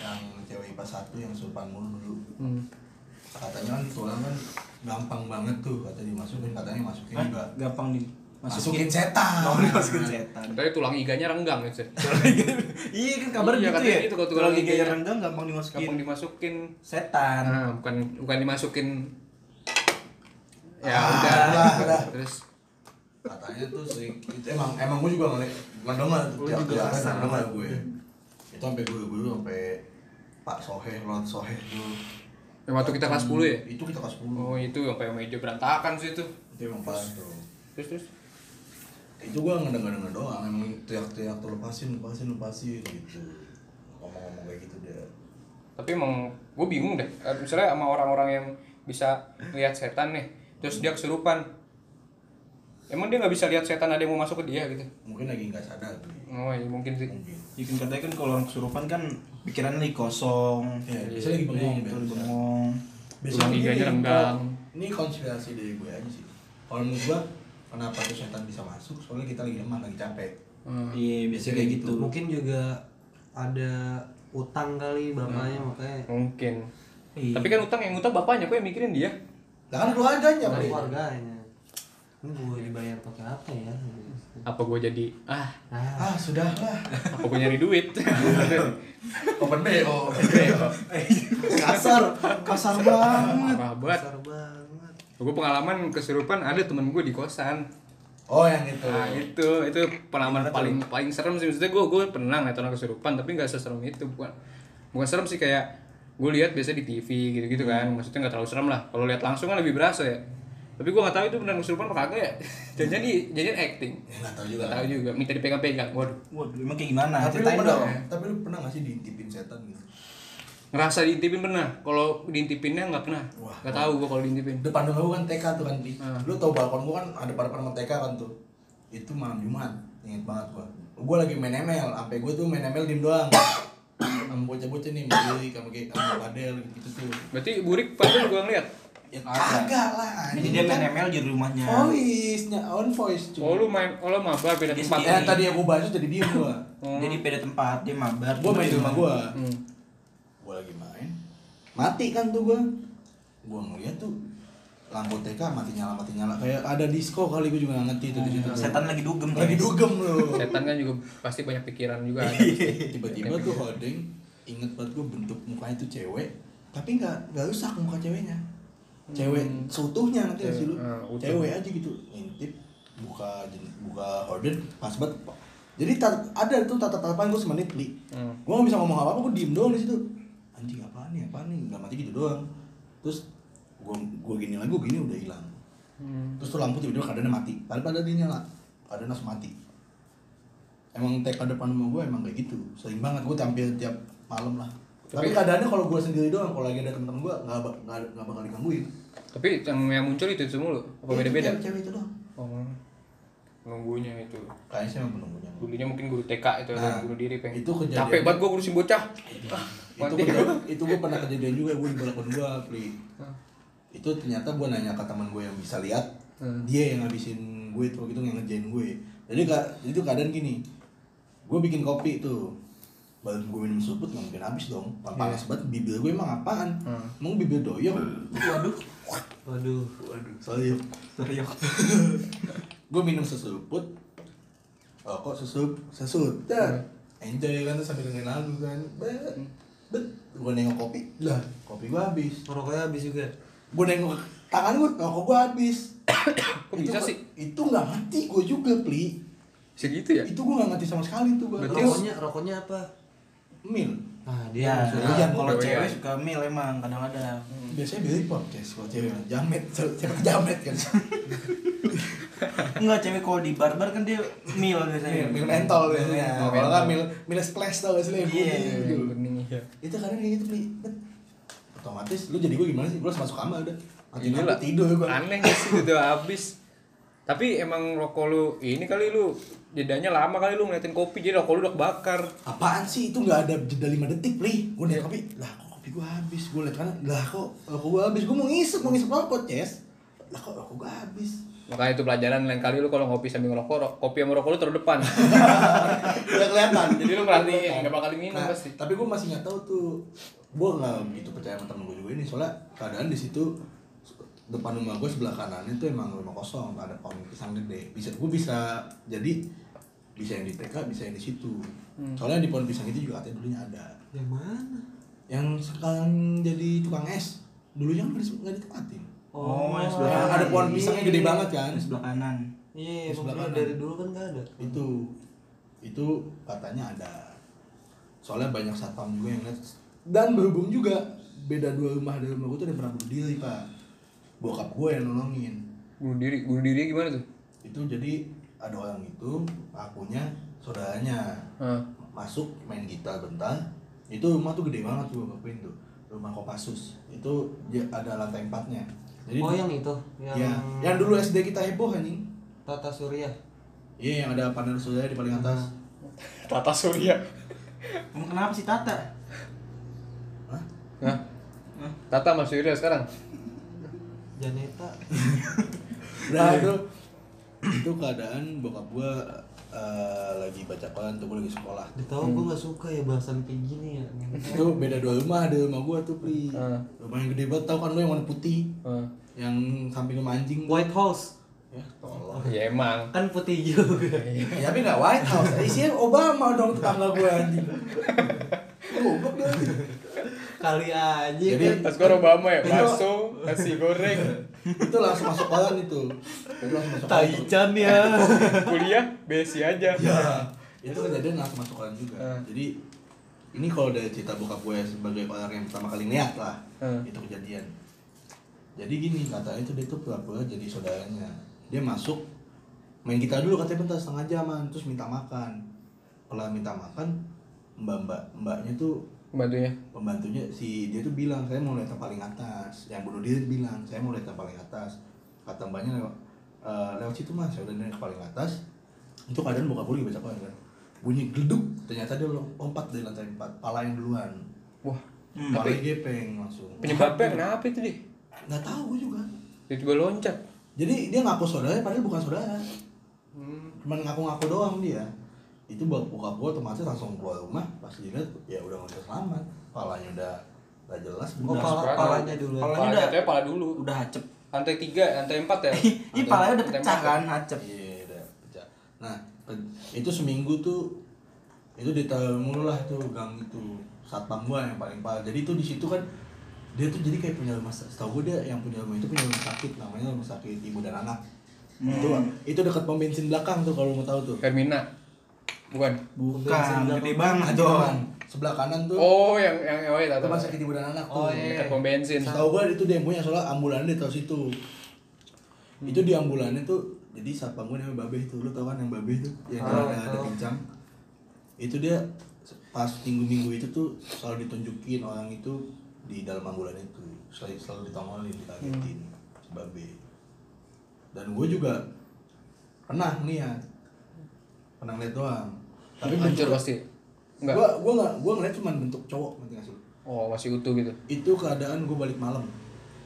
yang cewek IPA 1 yang kesurupan mulu dulu. Katanya kan tulang kan gampang banget tuh, katanya dimasukin, katanya masukin juga. Gampang nih. Masukin setan. Masukin setan. Tapi tulang iganya renggang ya, iya kan kabar gitu ya. Itu kalau tulang iganya renggang gampang dimasukin. Gampang dimasukin setan. Nah, bukan dimasukin. Ya udah. Terus katanya tuh sering emang gue juga ngedengar tuh dengar gue. Itu sampai gue sampai Pak Soheh, Lon Soheh tuh. Yang waktu kita kelas 10 ya? Itu kita kelas 10. Oh, itu sampai meja berantakan sih itu. Itu emang pas tuh. Terus itu gue ngedengar doang, emang teriak-teriak tuh lepasin gitu, ngomong-ngomong kayak gitu deh. Tapi emang gue bingung deh, misalnya sama orang-orang yang bisa lihat setan nih, terus dia kesurupan, Emang dia nggak bisa lihat setan ada yang mau masuk ke dia gitu? Mungkin lagi nggak sadar. Oh iya mungkin sih. Mungkin katanya kan kalau orang kesurupan kan pikiran lagi kosong. Iya, biasanya lagi bengong. Biasanya liganya renggang. Ini konspirasi dari gue aja sih. Kalau menurut gue kenapa tuh setan bisa masuk? Soalnya kita lagi lemah, lagi capek. Iya biasanya kayak gitu. Mungkin juga ada utang kali bapaknya makanya. Mungkin. Tapi kan utang yang utang bapaknya, kok yang mikirin dia? Kan keluarganya. Keluarganya. Ini gue dibayar pakai apa ya? Apa gue jadi sudahlah. Apa gue nyari duit? Open BO. Kasar banget. Kasar banget. Gue pengalaman kesurupan ada temen gue di kosan. Oh yang itu. Nah, itu pengalaman paling serem sih. Maksudnya gue pernah ngeliat orang kesurupan tapi nggak seserem itu. Bukan serem sih, kayak gue lihat biasa di TV gitu-gitu kan. Maksudnya nggak terlalu serem lah. Kalau lihat langsung kan lebih berasa ya. Tapi gue nggak tahu itu benar kesurupan apa kagak ya. Jangan acting. Nggak tahu juga. Tahu juga. Minta dipegang-pegang. Waduh, emang kayak gimana? Ceritain dong. Tapi lu pernah nggak sih diintipin setan gitu? Ngerasa diintipin pernah. Kalau diintipinnya nggak pernah. Nggak tahu gue kalau diintipin. Depan lu kan TK tuh kan di. Lu tau balkon gue kan ada depan TK kan tuh. Itu malam Jumat. Ingat banget gue. Gue lagi main ML. Sampai gue tuh main ML diem doang. Sama bocah-bocah nih, Burik, sama Padel gitu tuh. Berarti Burik Padel gue ngeliat. Ya, kagak lah. Jadi dia main ML di rumahnya. Voice-nya on voice cuy. Oh lu main, lu mabar beda tempat. Ya tadi aku bahas jadi dia gua. Jadi beda tempat, dia mabar. Gua main di rumah gua. Gua lagi main. Mati kan tuh gua. Gua ngeliat tuh lampu TK mati nyala kayak ada disco kali, gua juga enggak ngerti itu di situ. Setan lagi dugem. Lagi dugem lu. Setan kan juga pasti banyak pikiran juga ada. Tiba-tiba tuh hodeng, inget banget gua bentuk mukanya tuh cewek, tapi enggak rusak muka ceweknya. Cewek seutuhnya nanti ngasih lu cewek aja gitu ngintip buka order pas banget. Jadi ada tuh tatapan gue semenit li gue nggak bisa ngomong apa gue diem doang di situ. Anjing apaan nih nggak mati gitu doang. Terus gue gini lagi, gue gini udah hilang. Terus tuh lampu tiba-tiba keadaannya mati daripada dia nyala, keadaannya langsung mati. Emang TK depan rumah gue emang kayak gitu sering banget, gue tampil tiap malam lah. Tapi keadaannya kalau gue sendiri doang, kalau lagi ada temen-temen gue nggak bakal digangguin. Tapi yang muncul itu semua lo? Apa beda-beda? Cewek itu doang. Oh, penunggunya itu. Kayaknya sih emang penunggunya. Dulunya mungkin guru TK itu, guru diri pengen. Itu kejadian. Capek banget gue ngurusin bocah. Itu gue pernah kejadian juga, gue di balkon gue, Pli. Itu ternyata gue nanya ke teman gue yang bisa lihat, dia yang ngabisin gue tuh, gitu yang ngerjain gue. Jadi itu keadaan gini, gue bikin kopi tuh. Baru gue minum seruput nggak mungkin habis dong, panas banget bibir gue emang apaan? Emang bibir doyok? Waduh, sorry. Gue minum seseruput, kok sesup, enjoy kan tuh sambil dengerin lagu kan, bet, gue nengok kopi, lah kopi gue habis, rokoknya habis juga, gue nengok tangan gue, rokok gue habis, kok bisa sih? Itu nggak mati gue juga Pli, segitu ya? Itu gue nggak ngerti sama sekali tuh gue. Rokoknya apa? Mil. Nah, dia kalau cewek suka mil emang kadang-kadang. Biasanya beli podcast kalau cewek jamet kan. Enggak, cewek kalau di barbar kan dia mil biasanya. Mil mentol biasanya. Kalau enggak mil splash tau gak sih ibu. Iya. Itu kadang kayak gitu beli. Otomatis lu jadi gue gimana sih? Lu harus masuk kamar udah. Akhirnya tidur gue. Aneh gak sih gitu abis. Tapi emang rokok lu ini kali lu jedanya lama kali lu ngeliatin kopi, jadi rokok lu udah bakar. Apaan sih itu, nggak ada jeda 5 detik Li. Gue liat kopi, lah kok kopi gue habis. Gue liat kanan, lah kok rokok gue habis. Gue mau ngisep rokok Ces. Lah kok rokok gue habis. Makanya itu pelajaran, lain kali lu kalau ngopi sambil ngerokok, kopi sama rokok lu taruh depan. Udah kelihatan. Jadi lu merhatiin, nggak bakal minum pasti. Tapi gue masih nggak tahu tuh. Gue nggak gitu percaya sama temen gue juga ini, soalnya keadaan di situ. Depan rumah gue sebelah kanannya tuh emang rumah kosong, ada pohon pisang gede. Gue bisa jadi bisa yang di TK, bisa yang di situ. Soalnya di pohon pisang itu juga katanya dulunya ada. Yang mana? Yang sekarang jadi tukang es. Dulunya kan nggak ditempatin. Oh, yang sebelah kanan. Ada pohon pisangnya gede banget kan? Di sebelah kanan. Iya, sebelah kanan. Dari dulu kan nggak ada. Itu katanya ada. Soalnya banyak satpam juga yang lihat. Dan berhubung juga beda dua rumah dari rumah gue tuh ada pernah berdiri pak. Bokap gue yang nolongin. Bunuh diri gimana tuh? Itu jadi ada orang itu akunya saudaranya masuk main gitar bentar. Itu rumah tuh gede banget tuh, ngapain tuh? Rumah Kopassus. Itu ada lantai 4-nya. Jadi yang itu. Yang dulu SD kita heboh anjing. Tata Surya. Iya, yang ada panel surya di paling atas. Tata Surya. Kamu kenapa sih Tata? Hah? Hah? Tata Mas Surya sekarang. Janeta. Nah, itu keadaan bokap gua lagi baca koran tuh, gua lagi sekolah. Tahu gua enggak suka ya bahasan kayak gini ya. Itu beda dua rumah, ada rumah gua tuh, Pri. Rumah yang gede banget, tahu kan lu yang warna putih. Yang samping rumah anjing, White House. Ya, tolong. Ya emang. Kan putih juga. Ya, tapi enggak White House. Isinya Obama dong tetangga gua anjing. Goblok deh. Kali aja. Jadi pas gua Obama ya, bakso, nasi goreng. Itu langsung masuk kolam itu. Itu langsung masuk kolam. Taichan ya. Kuliah besi aja. Ya. Itu kejadian langsung masuk kolam juga. Jadi ini kalau dari cerita bokap gue sebagai orang yang pertama kali lihat lah. Itu kejadian. Jadi gini, katanya itu dia tuh pura-pura jadi saudaranya. Dia masuk main gitar dulu katanya bentar setengah jaman, terus minta makan. Kalau minta makan, mbaknya tuh pembantunya si dia tuh bilang, saya mau lihat yang paling atas. Yang bunuh diri bilang, saya mau lihat yang paling atas. Kata mbaknya lewat situ mas, saya udah naik ke paling atas. Untuk keadaan bokap gue baca kan, bunyi geleduk, ternyata dia lompat dari lantai 4, pala yang duluan. Wah, pala gepeng langsung. Penyebabnya kenapa itu deh? Nggak tahu juga. Dia coba loncat. Jadi dia ngaku saudara, padahal bukan saudara. Cuman ngaku-ngaku doang dia. Itu bokap gue otomatis langsung keluar rumah, pas dilihat ya udah nggak selamat, palanya udah nggak jelas. Oh, palanya dulu. Palanya dulu. Udah hacep. Lantai 3, lantai 4 ya. Ini palanya udah pecah kan, hacep. Iya, udah pecah. Nah, itu seminggu tuh itu ditaruh lah tuh gang itu satpam gue yang paling parah. Jadi itu di situ kan dia tuh jadi kayak punya rumah. Setahu gue dia yang punya rumah itu punya rumah sakit, namanya rumah sakit ibu dan anak. Itu dekat pom bensin belakang tuh kalau mau tahu tuh. Hermina. Bukan, gede banget doang. Sebelah kanan tuh. Oh, yang itu rumah sakit ibu dan anak tuh. Oh, dekat pom bensin. Tahu gua itu demonya soalnya ambulannya di situ. Itu di ambulannya tuh jadi satpam gue namanya Babeh tuh. Lu tahu kan yang Babeh tuh yang ada pincang. Itu dia pas minggu-minggu itu tuh selalu ditunjukin orang itu di dalam ambulan itu. Selalu ditongolin, dikagetin Babeh. Dan gue juga pernah lihat doang. Tapi hancur pasti. Enggak. Gua ngeliat cuma bentuk cowok nanti ngasih. Oh, masih utuh gitu. Itu keadaan gua balik malam.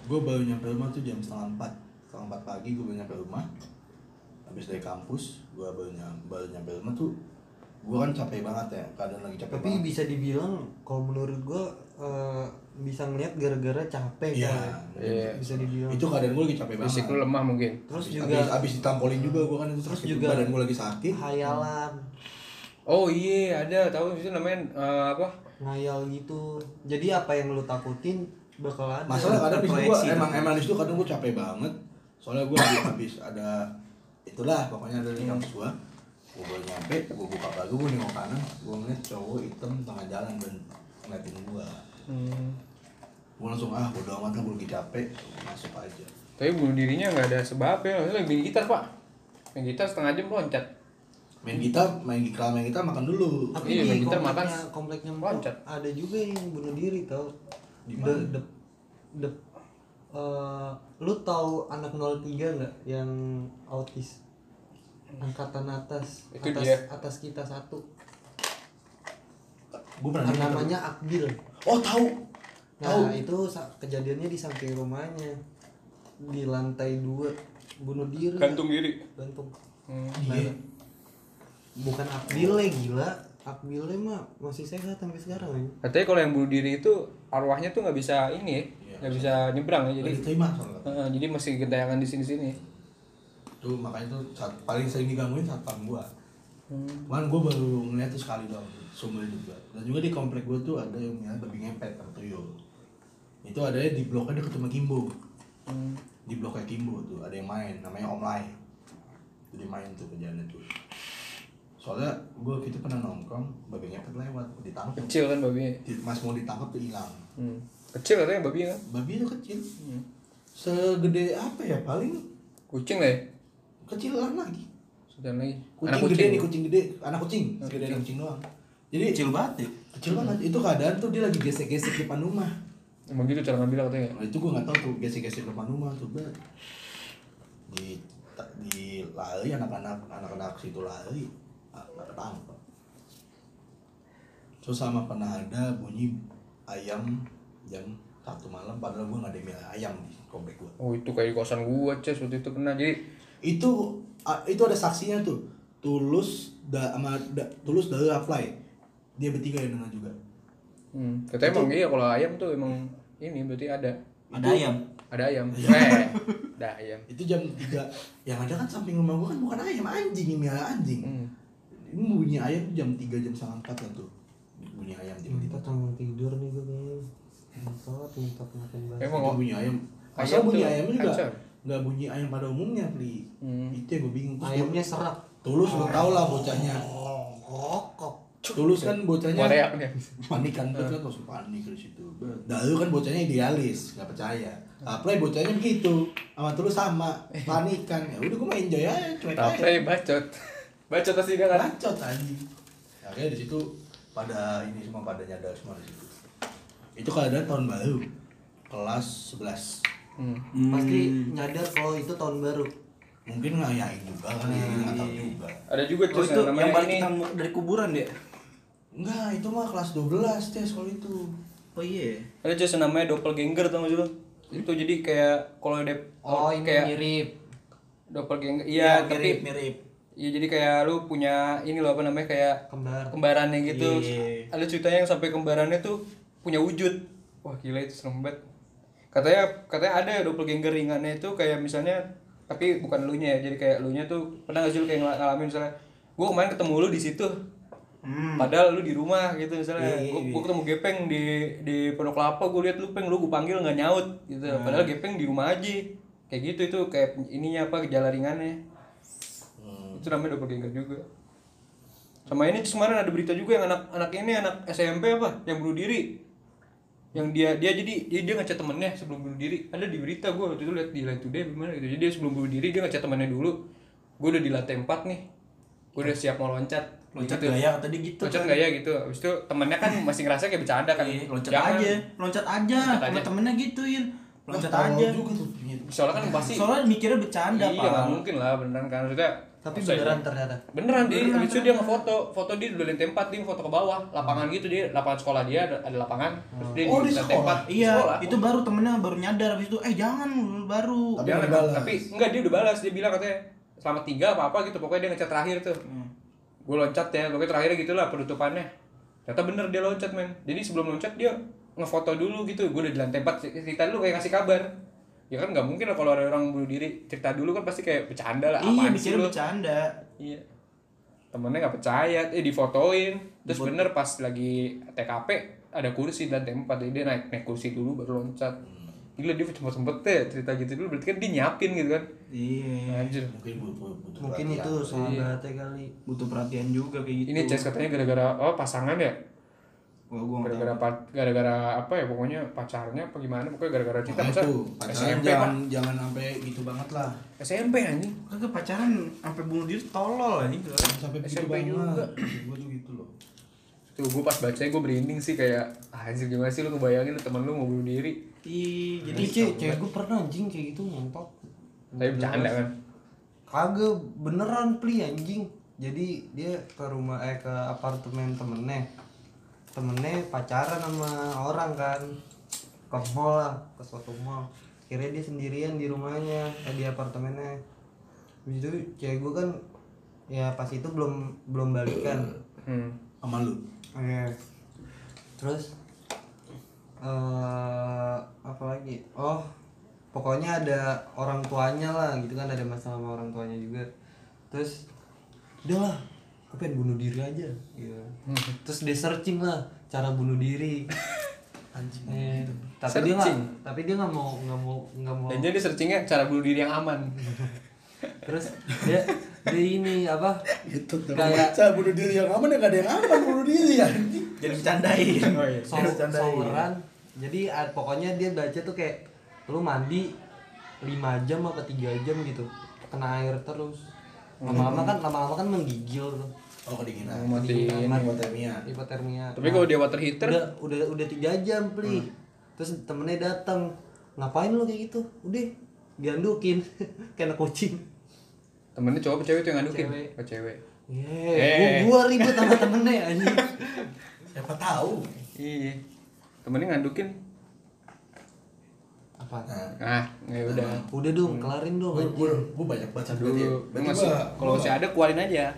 Gua baru nyampe rumah tuh jam 3:30. 3:30 pagi gua baru nyampe rumah. Habis dari kampus, gua baru nyampe rumah tuh. Gua kan capek banget ya, keadaan lagi capek. Tapi banget. Bisa dibilang kalau menurut gua bisa ngeliat gara-gara capek ya. Bisa dibilang. Itu keadaan gua lagi capek banget. Fisik lu lemah mungkin. Terus juga habis ditampolin juga gua kan itu terus juga badan gua lagi sakit. Khayalan. Oh iya, ada tahu itu namanya apa? Ngayal gitu. Jadi apa yang lu takutin bakal ada. Masalah kadang gua emang di situ kadang gua capek banget. Soalnya gua habis ada itulah pokoknya ada di kampus gua. Gua baru nyampe, gua buka baju, gua nengok kanan, gua ngeliat cowok hitam tengah jalan dan ngeliatin gua. Gua langsung bodo amat, gua lagi capek, masuk aja. Tapi bunuh dirinya nggak ada sebabnya, langsung lagi main gitar pak. Main gitar setengah jam loncat. Main gitar makan dulu. Tapi iya, main gitar makan kompleknya loncat. Ada juga yang bunuh diri tau. Di mana? Lu tau anak 03 nggak yang autis? Angkatan atas. Itu dia. Atas kita satu. Namanya Akbil. Oh tahu. Nah itu kejadiannya di samping rumahnya. Di lantai 2 bunuh diri. Gantung diri. Gantung. Bukan Akbilnya gila, Akbilnya mah masih sehat sampai sekarang ya. Katanya kalau yang bunuh diri itu arwahnya tuh nggak bisa bisa nyebrang ya, jadi terima. Jadi masih gentayangan di sini-sini. Tuh makanya tuh paling sering digangguin satpam gua. Cuman gua baru ngeliat tuh sekali doang, sumber juga. Dan juga di komplek gua tuh ada yang babi ngepet atau tuyul. Itu adanya di bloknya deket rumah Kimbo. Di bloknya Kimbo tuh ada yang main, namanya Om Lai. Itu dia main tuh kejadian tuh. Soalnya gue gitu pernah nongkrong, babi ngepet lewat, ditangkap. Kecil kan babinya? Mas mau ditangkap tuh hilang. Kecil katanya babinya kan? Babinya tuh kecil. Segede apa ya? Paling kucing lah ya? Kecilan lagi. Sudah lagi. Kucing gede. Anak kucing. Segede anak kucing doang. Jadi kecil banget ya? Kecil banget. Itu keadaan tuh dia lagi gesek-gesek depan rumah. Emang gitu cara ngambil katanya? Nah, itu gue gak tau tuh gesek-gesek depan rumah tuh. Di di lari anak-anak situ lari nggak ketangkep. Terus sama pernah ada bunyi ayam jam 1 malam padahal gue nggak ada mie ayam di komplek gue. Oh itu kayak di kosan gue Ces waktu itu pernah. Jadi itu ada saksinya tuh, Tulus dari Afly, dia bertiga yang dengar juga. Katanya emang iya kalau ayam tuh emang ini berarti ada itu, ayam. Ada ayam. Ada ayam. Itu jam 3. Yang ada kan samping rumah gua kan bukan ayam, anjing, ini anjing. Ini bunyi ayam tuh jam 3 jam 4 kan tuh. Bunyi ayam tiba-tiba bangun tidur nih gua guys. Salah tingkat makan banget. Emang bunyi ayam. Asal bunyi ayamnya juga enggak bunyi ayam pada umumnya, Pri. Itu yang gua bingung. Ayamnya serak. Tulus lu tau lah bocahnya. Tulus kan bocahnya panikan terus kan langsung panik dari situ. Dahulu kan bocahnya idealis, nggak percaya. Play bocahnya begitu, sama Tulus sama panikan. Ya udah gue main enjoy aja, cuek aja. Play bacot pasti dia kan. Bacot anjing. Akhirnya di situ pada ini semua pada nyadar semua di situ. Itu keadaan tahun baru, kelas 11. Pasti nyadar kalau itu tahun baru. Mungkin ngayain juga kan, nggak tahu juga. Ada juga Cez yang balik dari kuburan deh. Enggak, itu mah kelas 12 Cez kalau itu. Oh iya. Ada Cez namanya doppelganger tau nggak sih lo? Itu jadi kayak kalau kayak mirip doppelganger. Iya, tapi mirip. Iya jadi kayak lu punya ini lo apa namanya kayak kembarannya gitu. Iye. Ada ceritanya yang sampai kembarannya tuh punya wujud. Wah gila itu serem banget. Katanya ada doppelganger ringannya itu kayak misalnya tapi bukan elunya ya, jadi kayak elunya tuh pernah gak sih lu kayak ngalamin misalnya gue kemarin ketemu lu di situ padahal lu di rumah gitu misalnya gue ketemu Gepeng di Pondok Kelapa, gue liat lu Peng, lu gue panggil nggak nyaut gitu padahal Gepeng di rumah aja kayak gitu. Itu kayak ininya apa gejala ringannya itu namanya doppelganger juga. Sama ini kemarin ada berita juga yang anak SMP apa yang bunuh diri, yang dia ngechat temennya sebelum bunuh diri. Ada di berita gue waktu itu lihat di Line Today gimana gitu. Jadi dia sebelum bunuh diri dia ngechat temennya dulu, gue udah di lantai 4 nih, gue udah siap mau loncat gitu. Gaya tadi gitu, loncat kan? Gaya gitu. Abis itu temennya kan masih ngerasa kayak bercanda kan, loncat aja. Temennya gituin loncat aja juga tuh. Soalnya kan pasti soalnya mikirnya bercanda iya, pak mungkin lah beneran kan maksudnya. Tapi beneran ternyata. Beneran dia habis itu dia ngefoto dia di lantai 4, dia foto ke bawah, lapangan gitu dia, lapangan sekolah dia ada lapangan. Terus dia di lantai 4. Iya, sekolah. Itu baru temennya baru nyadar habis itu jangan baru. Tapi enggak dia udah balas, dia bilang katanya selamat tinggal apa gitu, pokoknya dia ngecat terakhir tuh. Gue loncat ya, pokoknya terakhirnya gitulah penutupannya. Ternyata bener dia loncat, men. Jadi sebelum loncat dia ngefoto dulu gitu. Gue udah di lantai 4, cerita dulu kayak ngasih kabar. Ya kan nggak mungkin lah kalau ada orang bunuh diri cerita dulu kan pasti kayak bercanda lah. Iya mikirnya bercanda. Iya temennya nggak percaya, difotoin terus buat. Bener pas lagi TKP ada kursi dan tempat dia naik kursi dulu baru loncat. Gila dia sempet ya cerita gitu dulu berarti kan dia nyiapin gitu kan. Iya anjir mungkin itu sahabatnya kali butuh perhatian juga kayak gitu. Ini Ces katanya gara-gara pasangan ya. Gara-gara apa ya pokoknya pacarnya apa gimana pokoknya gara-gara cinta masa SMP jangan sampai gitu banget lah. SMP anjing kagak pacaran sampai bunuh diri tolol anjing sampai gitu banget. Gua tuh gitu loh. Tuh gua pas bacanya gua merinding sih kayak anjir gimana sih lu kebayangin lu temen lu mau bunuh diri. Ih jadi cewek gua pernah anjing kayak gitu ngentot. Tapi bercanda kan. Kagak beneran pli anjing. Jadi dia ke apartemen temennya pacaran sama orang kan ke mall lah, ke suatu mall. Kira dia sendirian di rumahnya di apartemennya. Habis itu cewek gue kan ya pas itu belum balikan sama lu. Iya. Terus apa lagi? Oh pokoknya ada orang tuanya lah gitu kan, ada masalah sama orang tuanya juga. Terus udah lah gue pengen bunuh diri aja gitu. Terus dia searching lah cara bunuh diri anjing gitu. Tapi dia nggak mau dan jadi searchingnya cara bunuh diri yang aman. Terus dia ini apa itu kayak cara bunuh diri yang aman ya nggak ada yang aman bunuh diri ya jadi bercandain someran jadi pokoknya dia baca tuh kayak lu mandi 5 jam apa 3 jam gitu kena air terus lama-lama kan menggigil tuh. Oh kedinginan. Hipotermia. Tapi kalau dia water heater udah 3 jam pli. Terus temennya datang, ngapain lu kayak gitu? Udah diandukin kayak kucing. Temennya cowok apa cewek itu yang ngadukin? Cewek. Oh, cewek. Gua ribut sama temennya anjing. Siapa tahu. Iya. Temennya ngadukin. Apa? Nah, ya udah. Udah dong, kelarin dong. Gua banyak baca dulu. Kalau masih ada keluarin aja.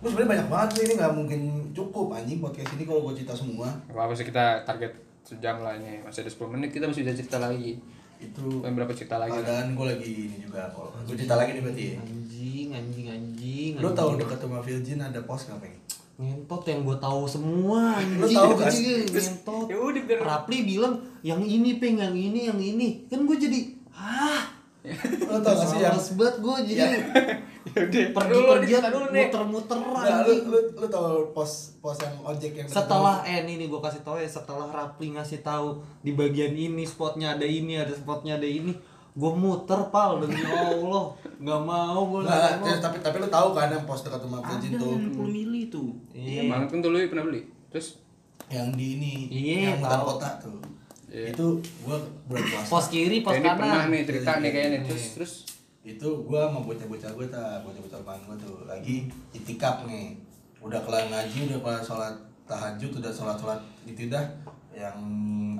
Gua sebenarnya banyak banget sih, ini enggak mungkin cukup anjing podcast ini kalau gua cerita semua. Apa sih kita target sejam lah ini. Masih ada 10 menit kita masih bisa cerita lagi. Itu pengen berapa cerita lagi? Keadaan gue lagi ini juga kalau gue cerita lagi nih berarti ya? Anjing lo tau dekat rumah Virgin ada pos gak pengen? Ngentot yang gue tahu semua anjing. Lo tau kan? Ngentot Rapli bilang yang ini peng, yang ini kan gue jadi hah? Lo tau gak sih yang sebat gue jadi pergi-pergian muter-muter anjing. Lo tau pos yang ojek yang setelah ini gue kasih tau ya, setelah Rapli ngasih tahu di bagian ini spotnya ada ini, ada spotnya ada ini, gue muter pal demi Allah, nggak mau gue. Nggak, tapi lo tahu kan yang pos dekat rumah Virgin tuh ada 60 mili tuh. Iya banget kan tuh lo pernah beli. Terus yang di ini, yang Hutan Kota tuh, itu gue bulan puasa. Pos kiri, pos kanan. Ini pernah nih cerita nih kayaknya. Terus itu gue mau bocah-bocah teman gue tuh lagi itikaf nih, udah kelar ngaji, udah kelar sholat tahajud, udah sholat gitu dah, yang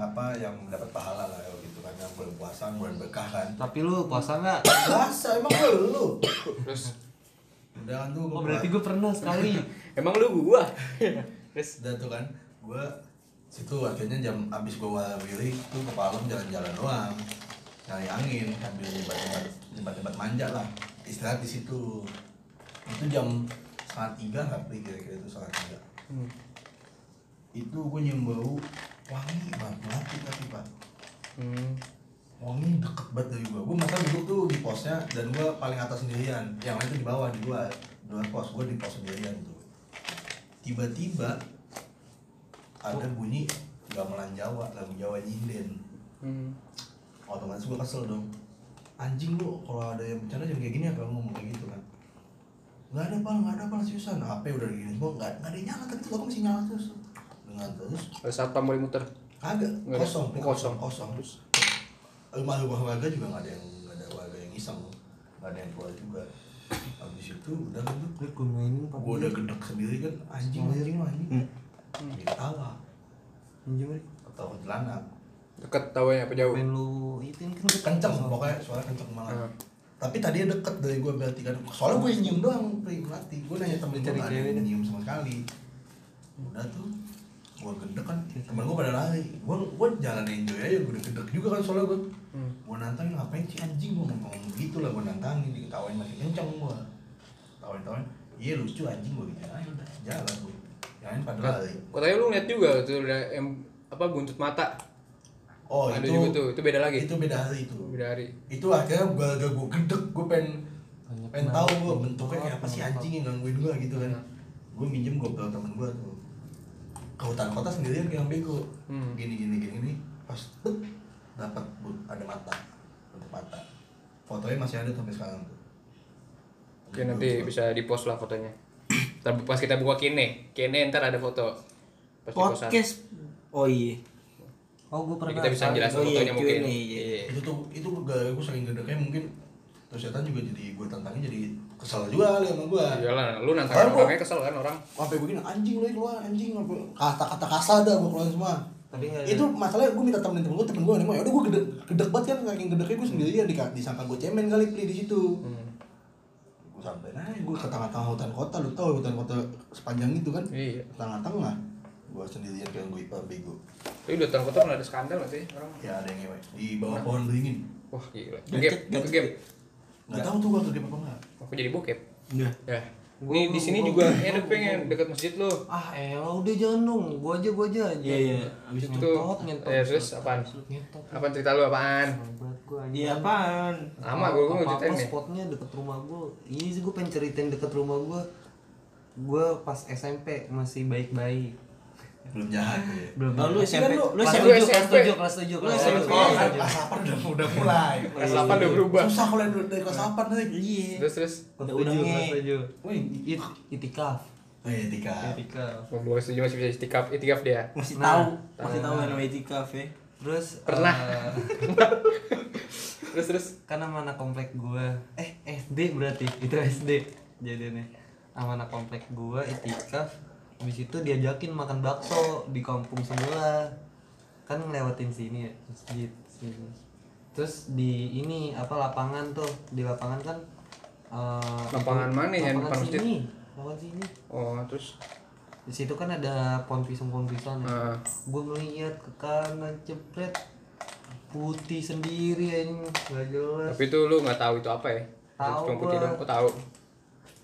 apa yang dapat pahala lah gitu kan, yang bulan puasa, bulan berkah kan. Tapi lu puasa nggak? Puasa, emang lu? Terus udah kan tuh. Oh berarti gue pernah sekali. Emang lu gua? Terus udah tuh kan, gue situ akhirnya jam abis gue wawili tuh ke Palem jalan-jalan doang, nyari angin sambil nyebat-nyebat manja lah, istirahat di situ. Itu jam 2:30 tapi kira-kira itu 2:30. Itu gue nyium bau wangi banget tapi pak, wangi deket banget dari gue masa duduk tuh di posnya dan gue paling atas sendirian, yang lain tuh di bawah, di dua pos, gue di pos sendirian tuh. Tiba-tiba ada bunyi gamelan Jawa, lagu Jawa nyinden, otomatis gue kesel dong, anjing lu kalau ada yang bercanda jam kayak gini apa ngomong kayak gitu kan, nggak ada pal Susan, HP udah gini semua, nggak ada nyala tapi tuh masih nyala terus. Dengan terus saat mulai muter agak kosong terus warga juga nggak ada yang iseng, nggak ada yang keluar juga. Habis itu udah gitu gue udah gedek sendiri kan, anjing ketawa ketawa jelanak deket, tawanya apa jauh lu itu kan kenceng pokoknya, suara kenceng banget. Tapi tadi deket dari gue berarti kan, soalnya gue nyium doang berarti, gue nanya temen gue nggak ada yang nyium sama sekali. Udah tuh gue gedek kan, temen gue pada lari, gue jalan enjoy aja, gue gedek juga kan soalnya gue nantangin, ngapain sih anjing, gue ngomong gitu lah, gue nantangin, diketawain masih kenceng gue, tawain iya lucu anjing gue gitu, ayo udah jalan gue, jangan pada lari. Katanya lu ngeliat juga tuh yang apa buntut mata? Oh ada itu juga tuh, itu beda lagi. Itu beda hari itu. Beda hari. Itu akhirnya gue gedek, gue pengen tahu gue bentuknya kayak apa sih anjing yang gangguin gue gitu kan. Gue minjem gopel temen gue tuh ke Hutan Kota sendirian kayak yang bego, gini pas dapat ada mata, fotonya masih ada sampai sekarang tuh. Oke nanti bisa dipost lah fotonya. Pas kita buka kene ntar ada foto pas podcast. Oh iya, oh gue pernah. Jadi kita bisa jelasin fotonya mungkin. Iya. Itu gue sering gedeknya mungkin. Terus setan juga jadi gue tantangin, jadi kesel juga kali sama gue. Iyalah, lu nantangin orangnya kesel kan orang. Sampai gue gini anjing lu keluar anjing, kata-kata kasar dah gue keluarin semua. Tapi itu masalahnya gue minta temen gue nih mau. Udah gue gedek banget kan, saking gedeknya gue sendirian, disangka gue cemen kali Pli di situ. Gue sampai naik, gue ke tengah-tengah Hutan Kota, lu tau Hutan Kota sepanjang itu kan? Iya. Tengah-tengah, gue sendirian kayak gue ipa bego. Tapi Hutan Kota pernah ada skandal nggak sih orang? Ya ada yang ngewe di bawah pohon beringin. Wah gila. Kegep. Nggak tahu tuh gua kegep apa enggak. Aku jadi bokep. Iya. Ya. Nih di sini juga enak pengen dekat masjid lo. Ah, elah udah jangan dong. Gua aja. Iya. Habis itu ngentot. Terus apaan? Apaan cerita lu apaan? Buat gua aja. Iya, apaan? Lama gua mau ceritain nih. Spotnya deket rumah gua. Ini sih gua pengen ceritain deket rumah gua. Gua pas SMP masih baik-baik. Belum jahat ya. Lu SMP kelas 7. Kelas 8 udah mulai. Kelas 8 udah berubah. Susah kalau dari kelas 8 tuh. Iya. Terus udah kelas 7. Woi, itikaf. Itikaf. Kalau kelas 7 masih bisa itikaf dia. Masih tahu namanya itikaf ya. Terus pernah Terus karena mana komplek gua SD berarti itu SD jadinya anak komplek gua itikaf. Habis itu diajakin makan bakso di kampung sebelah, kan ngelewatin sini ya masjid sini. Terus di ini apa lapangan tuh, di lapangan kan lapangan mana ya, lapangan sini, lapangan sini. Oh terus di situ kan ada pohon pisang-pohon pisang ya. Gue melihat ke kanan jepret putih sendiri ini nggak jelas. Tapi itu lu nggak tahu itu apa ya? Tahu putih dong, aku tahu.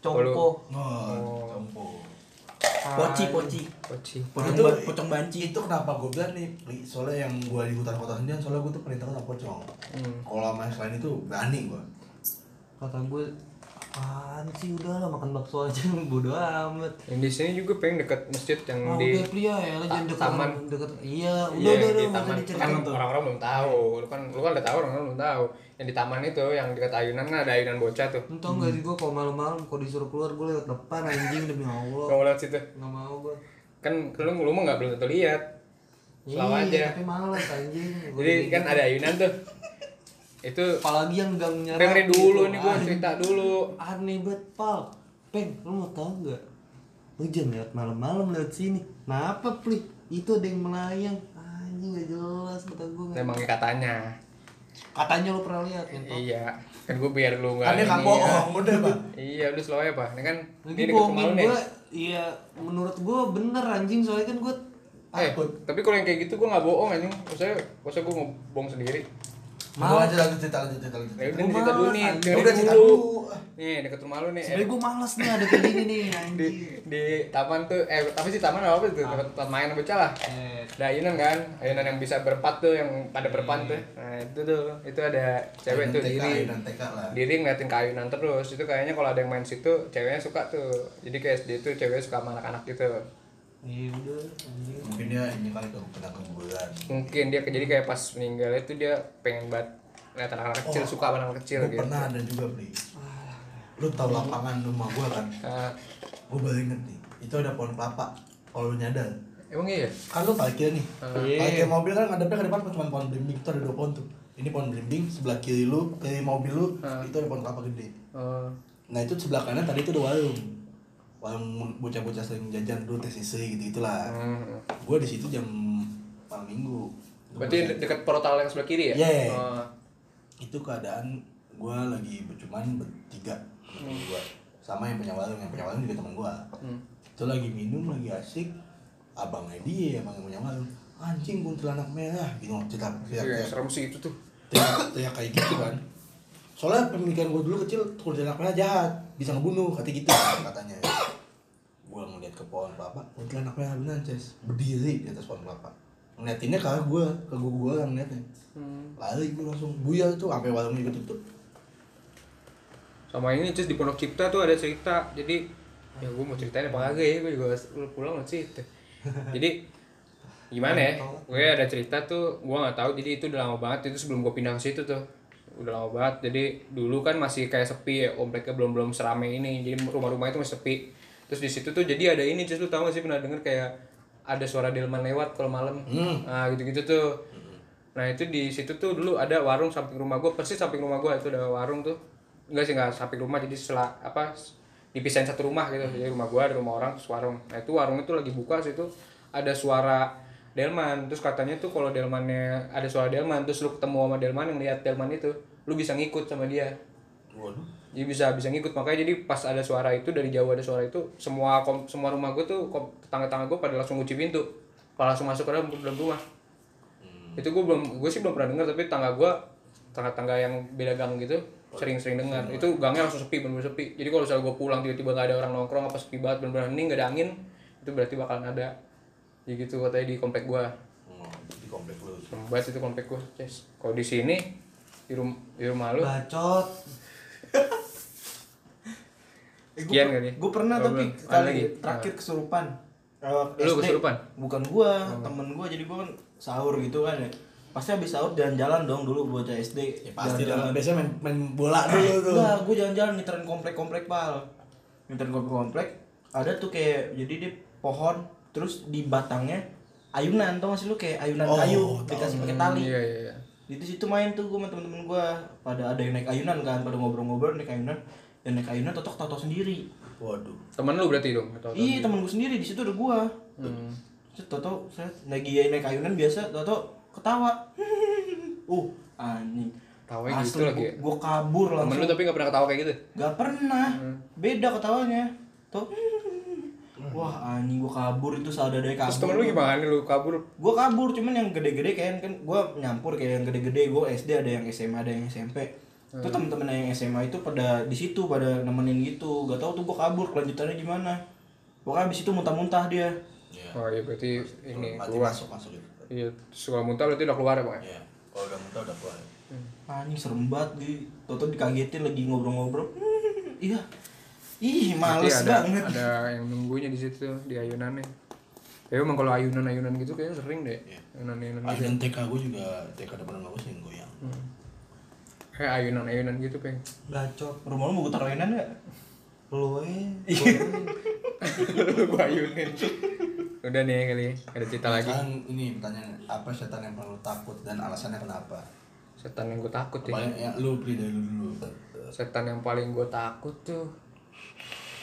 Congko. Oh, congko. Poci. Itu pocong banci. Itu kenapa gue bilang nih? Soalnya yang gue di hutan kota sendirian, soalnya gue tuh perintah sama pocong. Kalau sama yang lain itu berani gue. Kata gue apaan sih, udah lah makan bakso aja, bodo amat. Yang di sini juga pengen dekat masjid yang di Plia ya, yang dekat taman dekat. Iya, udah taman. Kan orang-orang belum tahu. Lu kan udah tahu, orang-orang belum tahu. Yang di taman itu yang dekat ayunan, kan ada ayunan bocah tuh. Entah enggak sih gua kalau malam-malam kalau disuruh keluar gua lewat depan anjing demi Allah. Enggak mau lewat situ. Enggak mau gua. Kan lu mah enggak belum tentu lihat. Selaw aja. Tapi malas anjing. Jadi kan ada ayunan tuh. Itu apalagi yang gang nyerang. Dengerin dulu gitu. Nih gua cerita dulu. Aneh banget, Pal. Peng, lu mau tahu enggak? Lu jangan lewat malam-malam lewat sini. Kenapa, Pli? Itu ada yang melayang. Anjing enggak jelas kata gua. Emangnya katanya. Katanya lu pernah lihat, Mentok. Iya. Kan gua biar lu enggak. Kan enggak bohong, udah, Pak. Iya, udah slow ya, Pak. Ini kan ini kemaluan nih. Iya, menurut gua bener anjing, soalnya kan gua tapi kalau yang kayak gitu gua enggak bohong anjing. Maksudnya gua bohong sendiri. Mau aja lanjut cerita. Cerita dulu nih. Udah cerita dulu. Nih dekat rumah lu nih. Sebenernya gue malas nih ada kayak gini nih. Di taman tuh tapi sih taman apa tuh? Tempat main bocah lah. Ada ayunan kan? Ayunan yang bisa berempat tuh, yang pada berempat tuh. Nah, itu tuh. Itu ada cewek tuh diri. Diri ngeliatin ayunan terus. Itu kayaknya kalau ada yang main situ ceweknya suka tuh. Jadi kayak SD tuh ceweknya suka sama anak-anak gitu. Iya udah. Mungkin dia ini kali tuh pernah keguguran. Mungkin dia jadi kayak pas meninggal itu dia pengen banget lihat anak-anak kecil, suka anak-anak kecil gitu. Pernah ada juga, Bli. Lu tahu lapangan rumah gua kan? Gua baru inget nih. Itu ada pohon kelapa. Kalau lu nyadar. Emang iya? Kan lu parkir nih. Parkir mobil kan ngadepnya ke depan cuma pohon blimbing. Itu ada 2 pohon tuh. Ini pohon blimbing sebelah kiri lu, kiri mobil lu, itu ada pohon kelapa gede. Nah, itu sebelah kanan tadi itu ada warung. Bocah-bocah sering jajan dulu tes isi gitu-gitulah. Gua di situ jam malam Minggu. Berarti dekat portal yang sebelah kiri ya? Iya. Yeah. Itu keadaan gua lagi cuman bertiga. Gua sama yang punya warung juga teman gua. Itu lagi minum, lagi asik. Abangnya dia, abang yang punya warung. Anjing kuntilanak merah gitu cerita. Serem sih itu tuh. Teriak kayak gitu kan. Soalnya pemikiran gua dulu kecil kuntilanak merah jahat, bisa ngebunuh katanya. Gue ngeliat ke pohon kelapa, kuntilanak merah beneran Ces, berdiri di atas pohon kelapa. Ngeliatinnya karena gue orang ngeliatnya. Lari gue langsung buyar tuh, sampai warungnya juga tutup. Sama ini Ces, di Pondok Cipta tuh ada cerita. Jadi, ya gue mau ceritain apa lagi ya, gue juga pulang ngeliat cerita. Jadi, gimana ya, gue ada cerita tuh, gue gak tahu. Jadi itu udah lama banget, itu sebelum gue pindah ke situ tuh. Udah lama banget, jadi dulu kan masih kayak sepi ya, kompleknya belum serame ini. Jadi rumah-rumah itu masih sepi. Terus di situ tuh jadi ada ini, Cus, lu tau gak sih, pernah denger kayak ada suara delman lewat kalau malam. Nah, gitu-gitu tuh. Nah, itu di situ tuh dulu ada warung samping rumah gua, persis samping rumah gua itu ada warung tuh. Enggak samping rumah, jadi dipisahin satu rumah gitu. Jadi rumah gua ada rumah orang, terus warung. Nah, itu warungnya tuh lagi buka, situ ada suara delman. Terus katanya tuh kalau delmannya ada suara delman, terus lu ketemu sama delman yang lihat delman itu, lu bisa ngikut sama dia. Waduh. Jadi bisa ngikut, makanya jadi pas ada suara itu, dari jauh ada suara itu, semua rumah gue tuh tetangga gue pada langsung kunci pintu, pada langsung masuk ke dalam rumah. Itu gue sih belum pernah dengar, tapi tetangga yang beda gang gitu sering dengar. Itu gangnya langsung sepi, bener-bener sepi. Jadi kalau misalnya gue pulang tiba-tiba gak ada orang nongkrong apa sepi banget, bener-bener hening, gak ada angin, itu berarti bakalan ada. Jadi gitu katanya di komplek gue. Di komplek lu. Banget itu komplek gue, Ces. Kalau di sini di rumah lu. Bacot. Gue pernah tapi kali terakhir kesurupan. Lu kesurupan? Bukan gua, temen gua. Jadi gua kan sahur gitu kan ya. Pasti habis sahur jalan-jalan dong dulu bocah SD. Ya pasti jalan-jalan. Biasanya main bola dulu tuh. Nah, gua jalan-jalan ngiterin komplek-komplek, Pal. Ngiterin komplek-komplek. Ada tuh kayak jadi di pohon, terus di batangnya ayunan, tau gak sih lu, kayak ayunan kayu dikasih pakai tali. Iya. Di situ main tuh gue sama temen-temen gue, pada ada yang naik ayunan kan, pada ngobrol-ngobrol naik ayunan. Yang naik ayunan Totok tato sendiri. Waduh. Temen lu berarti dong? Iya, temen gue sendiri, di situ ada gue. Toto, saya naik ayunan biasa, Toto ketawa. Anjing. Tawanya gitu lagi ya? Gue kabur langsung. Temen lu tapi gak pernah ketawa kayak gitu? Gak pernah. Beda ketawanya. Tuh. Wah anjing, gue kabur itu sadar-sadar kabur. Terus temen lu gimana lu kabur? Gue kabur, cuman yang gede-gede kan gue nyampur kayak yang gede-gede. Gue SD ada yang SMA, ada yang SMP. Tuh temen-temen yang SMA itu pada di situ pada nemenin gitu. Gak tau tuh gue kabur, kelanjutannya gimana. Pokoknya abis itu muntah-muntah dia. Oh iya berarti ini keluar. Masuk gitu. Iya, sekolah muntah berarti udah keluar ya Bang? Iya, kalau udah muntah udah keluar. Anjing serem banget nih, Toto dikagetin lagi ngobrol-ngobrol. Iya. Ih, males banget. Ada yang nunggunya di situ di ayunannya. Ya emang kalau ayunan-ayunan gitu kayaknya sering deh. Yeah. Ayunan-ayunan. Ayunan TK gue juga, TK depan rumah gue sering goyang. Kayak ayunan-ayunan gitu, Peng. Bacot. Rumah lu mau putar ayunan enggak? Lu eh. Gua ayunin. Udah nih kali. Ada cerita lagi. Ini pertanyaan, apa setan yang paling lu takut dan alasannya kenapa? Setan yang gue takut ya. Yang lu beli dari dulu. Setan yang paling gue takut tuh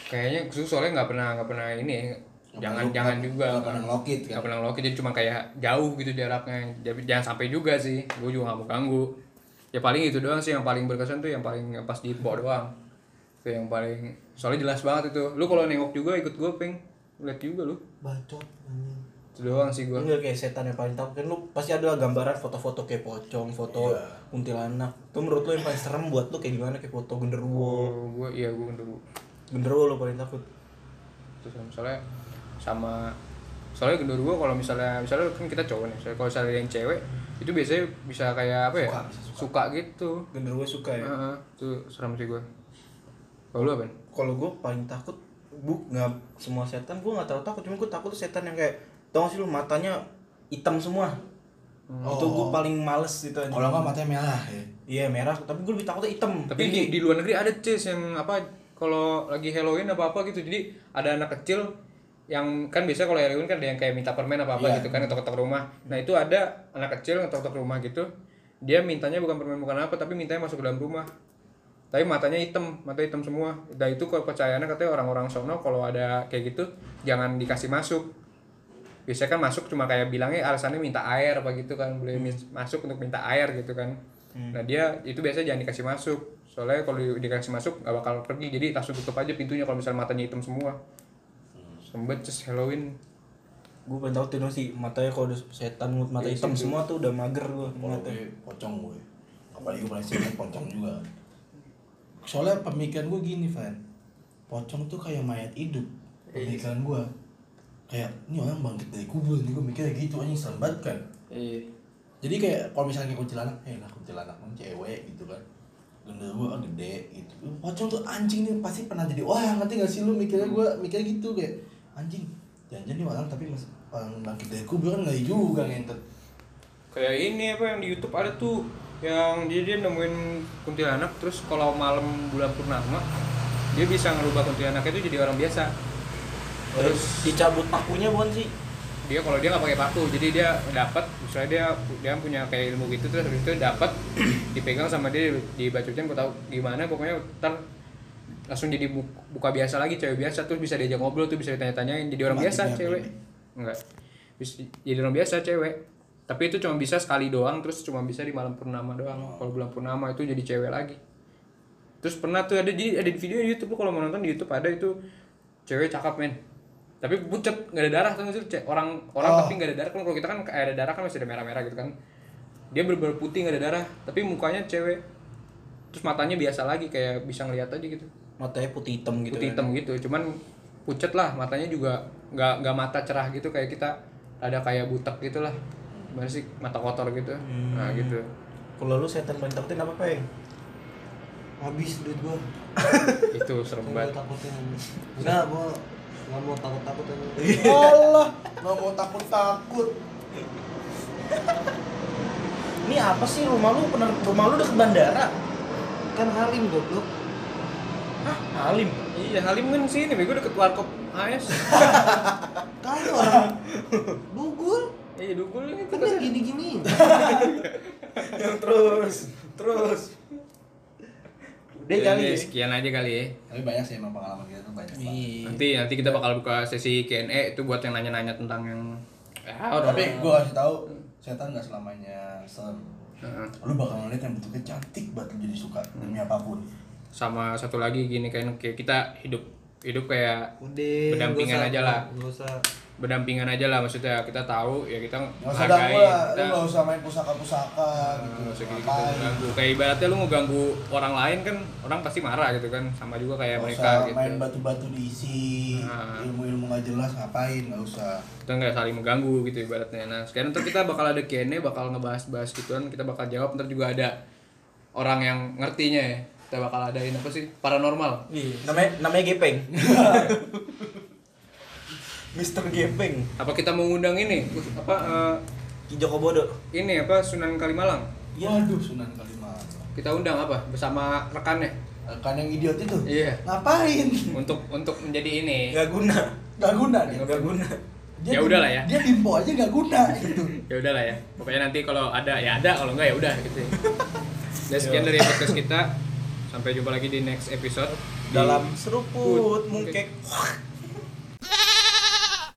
kayaknya khusus soalnya nggak pernah ini. Jangan juga. Nggak pernah ngelokit. Nggak pernah ngelokit, jadi cuma kayak jauh gitu jaraknya. Jadi jangan sampai juga sih. Gue juga nggak mau ganggu. Ya paling itu doang sih yang paling berkesan tuh, yang paling pas di bawah doang. Itu yang paling soalnya jelas banget itu. Lu kalau nengok juga ikut gue Peng. Lihat juga lu. Bacot banget. Itu doang sih gue. Enggak kayak setan yang paling takut kan lu pasti ada gambaran foto-foto kayak pocong, foto kuntilanak. Itu menurut lu yang paling serem buat lu kayak gimana, kayak foto genderuwo? Gue genderuwo. Genderuwo lu paling takut. Terus soalnya genderuwo kalau misalnya kan kita cowok nih. Kalau misalnya yang cewek itu biasanya bisa kayak apa ya? Suka gitu. Genderuwo suka ya. Itu serem sih gue. Kalau lu apa? Kalau gue paling takut enggak semua setan, gue enggak terlalu takut, cuma gue takut setan yang kayak tau sih lu matanya hitam semua. Itu gue paling males gitu aja. Kalau enggak matanya merah ya. Iya merah, tapi gue lebih takutnya hitam. Tapi di luar negeri ada cis yang apa kalau lagi Halloween apa gitu. Jadi ada anak kecil yang kan biasa kalau Halloween kan ada yang kayak minta permen apa gitu kan, ngetok-ngetok rumah. Nah, itu ada anak kecil ngetok-ngetok rumah gitu. Dia mintanya bukan permen bukan apa, tapi mintanya masuk ke dalam rumah. Tapi matanya hitam semua. Dan itu kepercayaannya katanya orang-orang sono kalau ada kayak gitu jangan dikasih masuk. Biasanya kan masuk cuma kayak bilangnya alasannya minta air apa gitu kan, boleh masuk untuk minta air gitu kan. Nah dia itu biasanya jangan dikasih masuk, soalnya kalau dikasih masuk gak bakal pergi, jadi langsung tutup aja pintunya kalau misalnya matanya hitam semua. Sembet just Halloween. Gue pengen tau tuh sih matanya kalau udah setan mata hitam semua tuh udah mager gue. Kalau gue pocong gue, apalagi gue paling sering pocong juga. Soalnya pemikiran gue gini Van, pocong tuh kayak mayat hidup. Pemikiran gue kayak ini orang bangkit dari kubur, nih gue mikirnya gitu anjing serem banget kan. Jadi kayak kalau misalnya kuntilanak, kuntilanak emang cewek gitu kan, genderuwo gede gitu, pocong tuh anjing nih pasti pernah jadi orang, ngerti gak sih lu mikirnya? Gue mikirnya gitu kayak anjing jangan-jangan nih orang, tapi orang bangkit dari kubur kan nggak juga ngentot. Kayak ini apa yang di YouTube ada tuh yang dia nemuin kuntilanak, terus kalau malam bulan purnama dia bisa ngerubah kuntilanak itu jadi orang biasa. Terus dicabut pakunya bukan sih? Dia kalau dia nggak pakai paku, jadi dia dapat, misalnya dia punya kayak ilmu gitu, terus habis itu dapat dipegang sama dia dibacotin, gak tau gimana, pokoknya ntar langsung jadi buka biasa lagi, cewek biasa, terus bisa diajak ngobrol tuh, bisa ditanya-tanyain, jadi orang biasa cewek. Enggak, jadi orang biasa cewek. Tapi itu cuma bisa sekali doang, terus cuma bisa di malam purnama doang. Kalau bulan purnama itu jadi cewek lagi. Terus pernah tuh ada di video di YouTube, kalau mau nonton di YouTube ada itu cewek cakep men. Tapi pucet, nggak ada darah, tau sih orang tapi nggak ada darah. Kalau kita kan kayak ada darah kan masih ada merah-merah gitu kan, dia bener-bener putih nggak ada darah, tapi mukanya cewek, terus matanya biasa lagi kayak bisa ngeliat aja gitu, matanya putih hitam gitu, putih hitam kan? Gitu cuman pucet lah, matanya juga nggak mata cerah gitu kayak kita, ada kayak butek gitulah, gimana sih mata kotor gitu. Nah gitu. Kalau lu setan paling takutin apa Peng? Habis duit gua. Itu serem banget. Enggak gua nggak mau takut-takut aja. Allah, nggak mau takut-takut. Ini apa sih rumah lu udah ke bandara? Kan Halim goblok. Hah, Halim? Iya, Halim kan sini, gue deket warkop AS. Kan orang Dugul? Iya, Dugul kan gini-gini. Terus. Udah kali ya. Sekian aja kali ya. Tapi banyak sih emang pengalaman kita tuh banyak banget. Nanti kita bakal buka sesi Q&A itu buat yang nanya-nanya tentang yang tapi gue kasih tahu setan nggak selamanya serem. Lu bakal ngeliat yang bentuknya cantik banget jadi suka demi apapun. Sama satu lagi gini kayak kita hidup kayak udah, berdampingan aja lah. Berdampingan aja lah maksudnya kita tahu ya kita menghargai. Lu nggak usah main pusaka-pusaka gitu. Kayak ibaratnya lu ngeganggu orang lain kan orang pasti marah gitu kan. Sama juga kayak gak mereka gitu. Main batu-batu diisi, ilmu-ilmu nggak jelas ngapain, nggak usah. Kita nggak saling mengganggu gitu ibaratnya. Nah sekarang ntar kita bakal ada Q&A, bakal ngebahas-bahas gituan, kita bakal jawab, ntar juga ada orang yang ngertinya ya. Kita bakal adain apa sih? Paranormal. Iya. Namanya Gepeng. Mr. Gepeng. Apa kita mau undang ini? Apa Ki Joko Bodo? Ini apa Sunan Kalimalang? Ya. Waduh, Sunan Kalimalang. Kita undang apa? Bersama rekannya. Rekan yang idiot itu. Iya. Ngapain? Untuk menjadi ini. Gak guna. Ya udahlah ya. Dia info aja gak guna gitu. Ya udahlah ya. Pokoknya nanti kalau ada ya ada, kalau enggak ya udah gitu. Dan sekian dari podcast kita. Sampai jumpa lagi di next episode dalam Seruput Mungkek.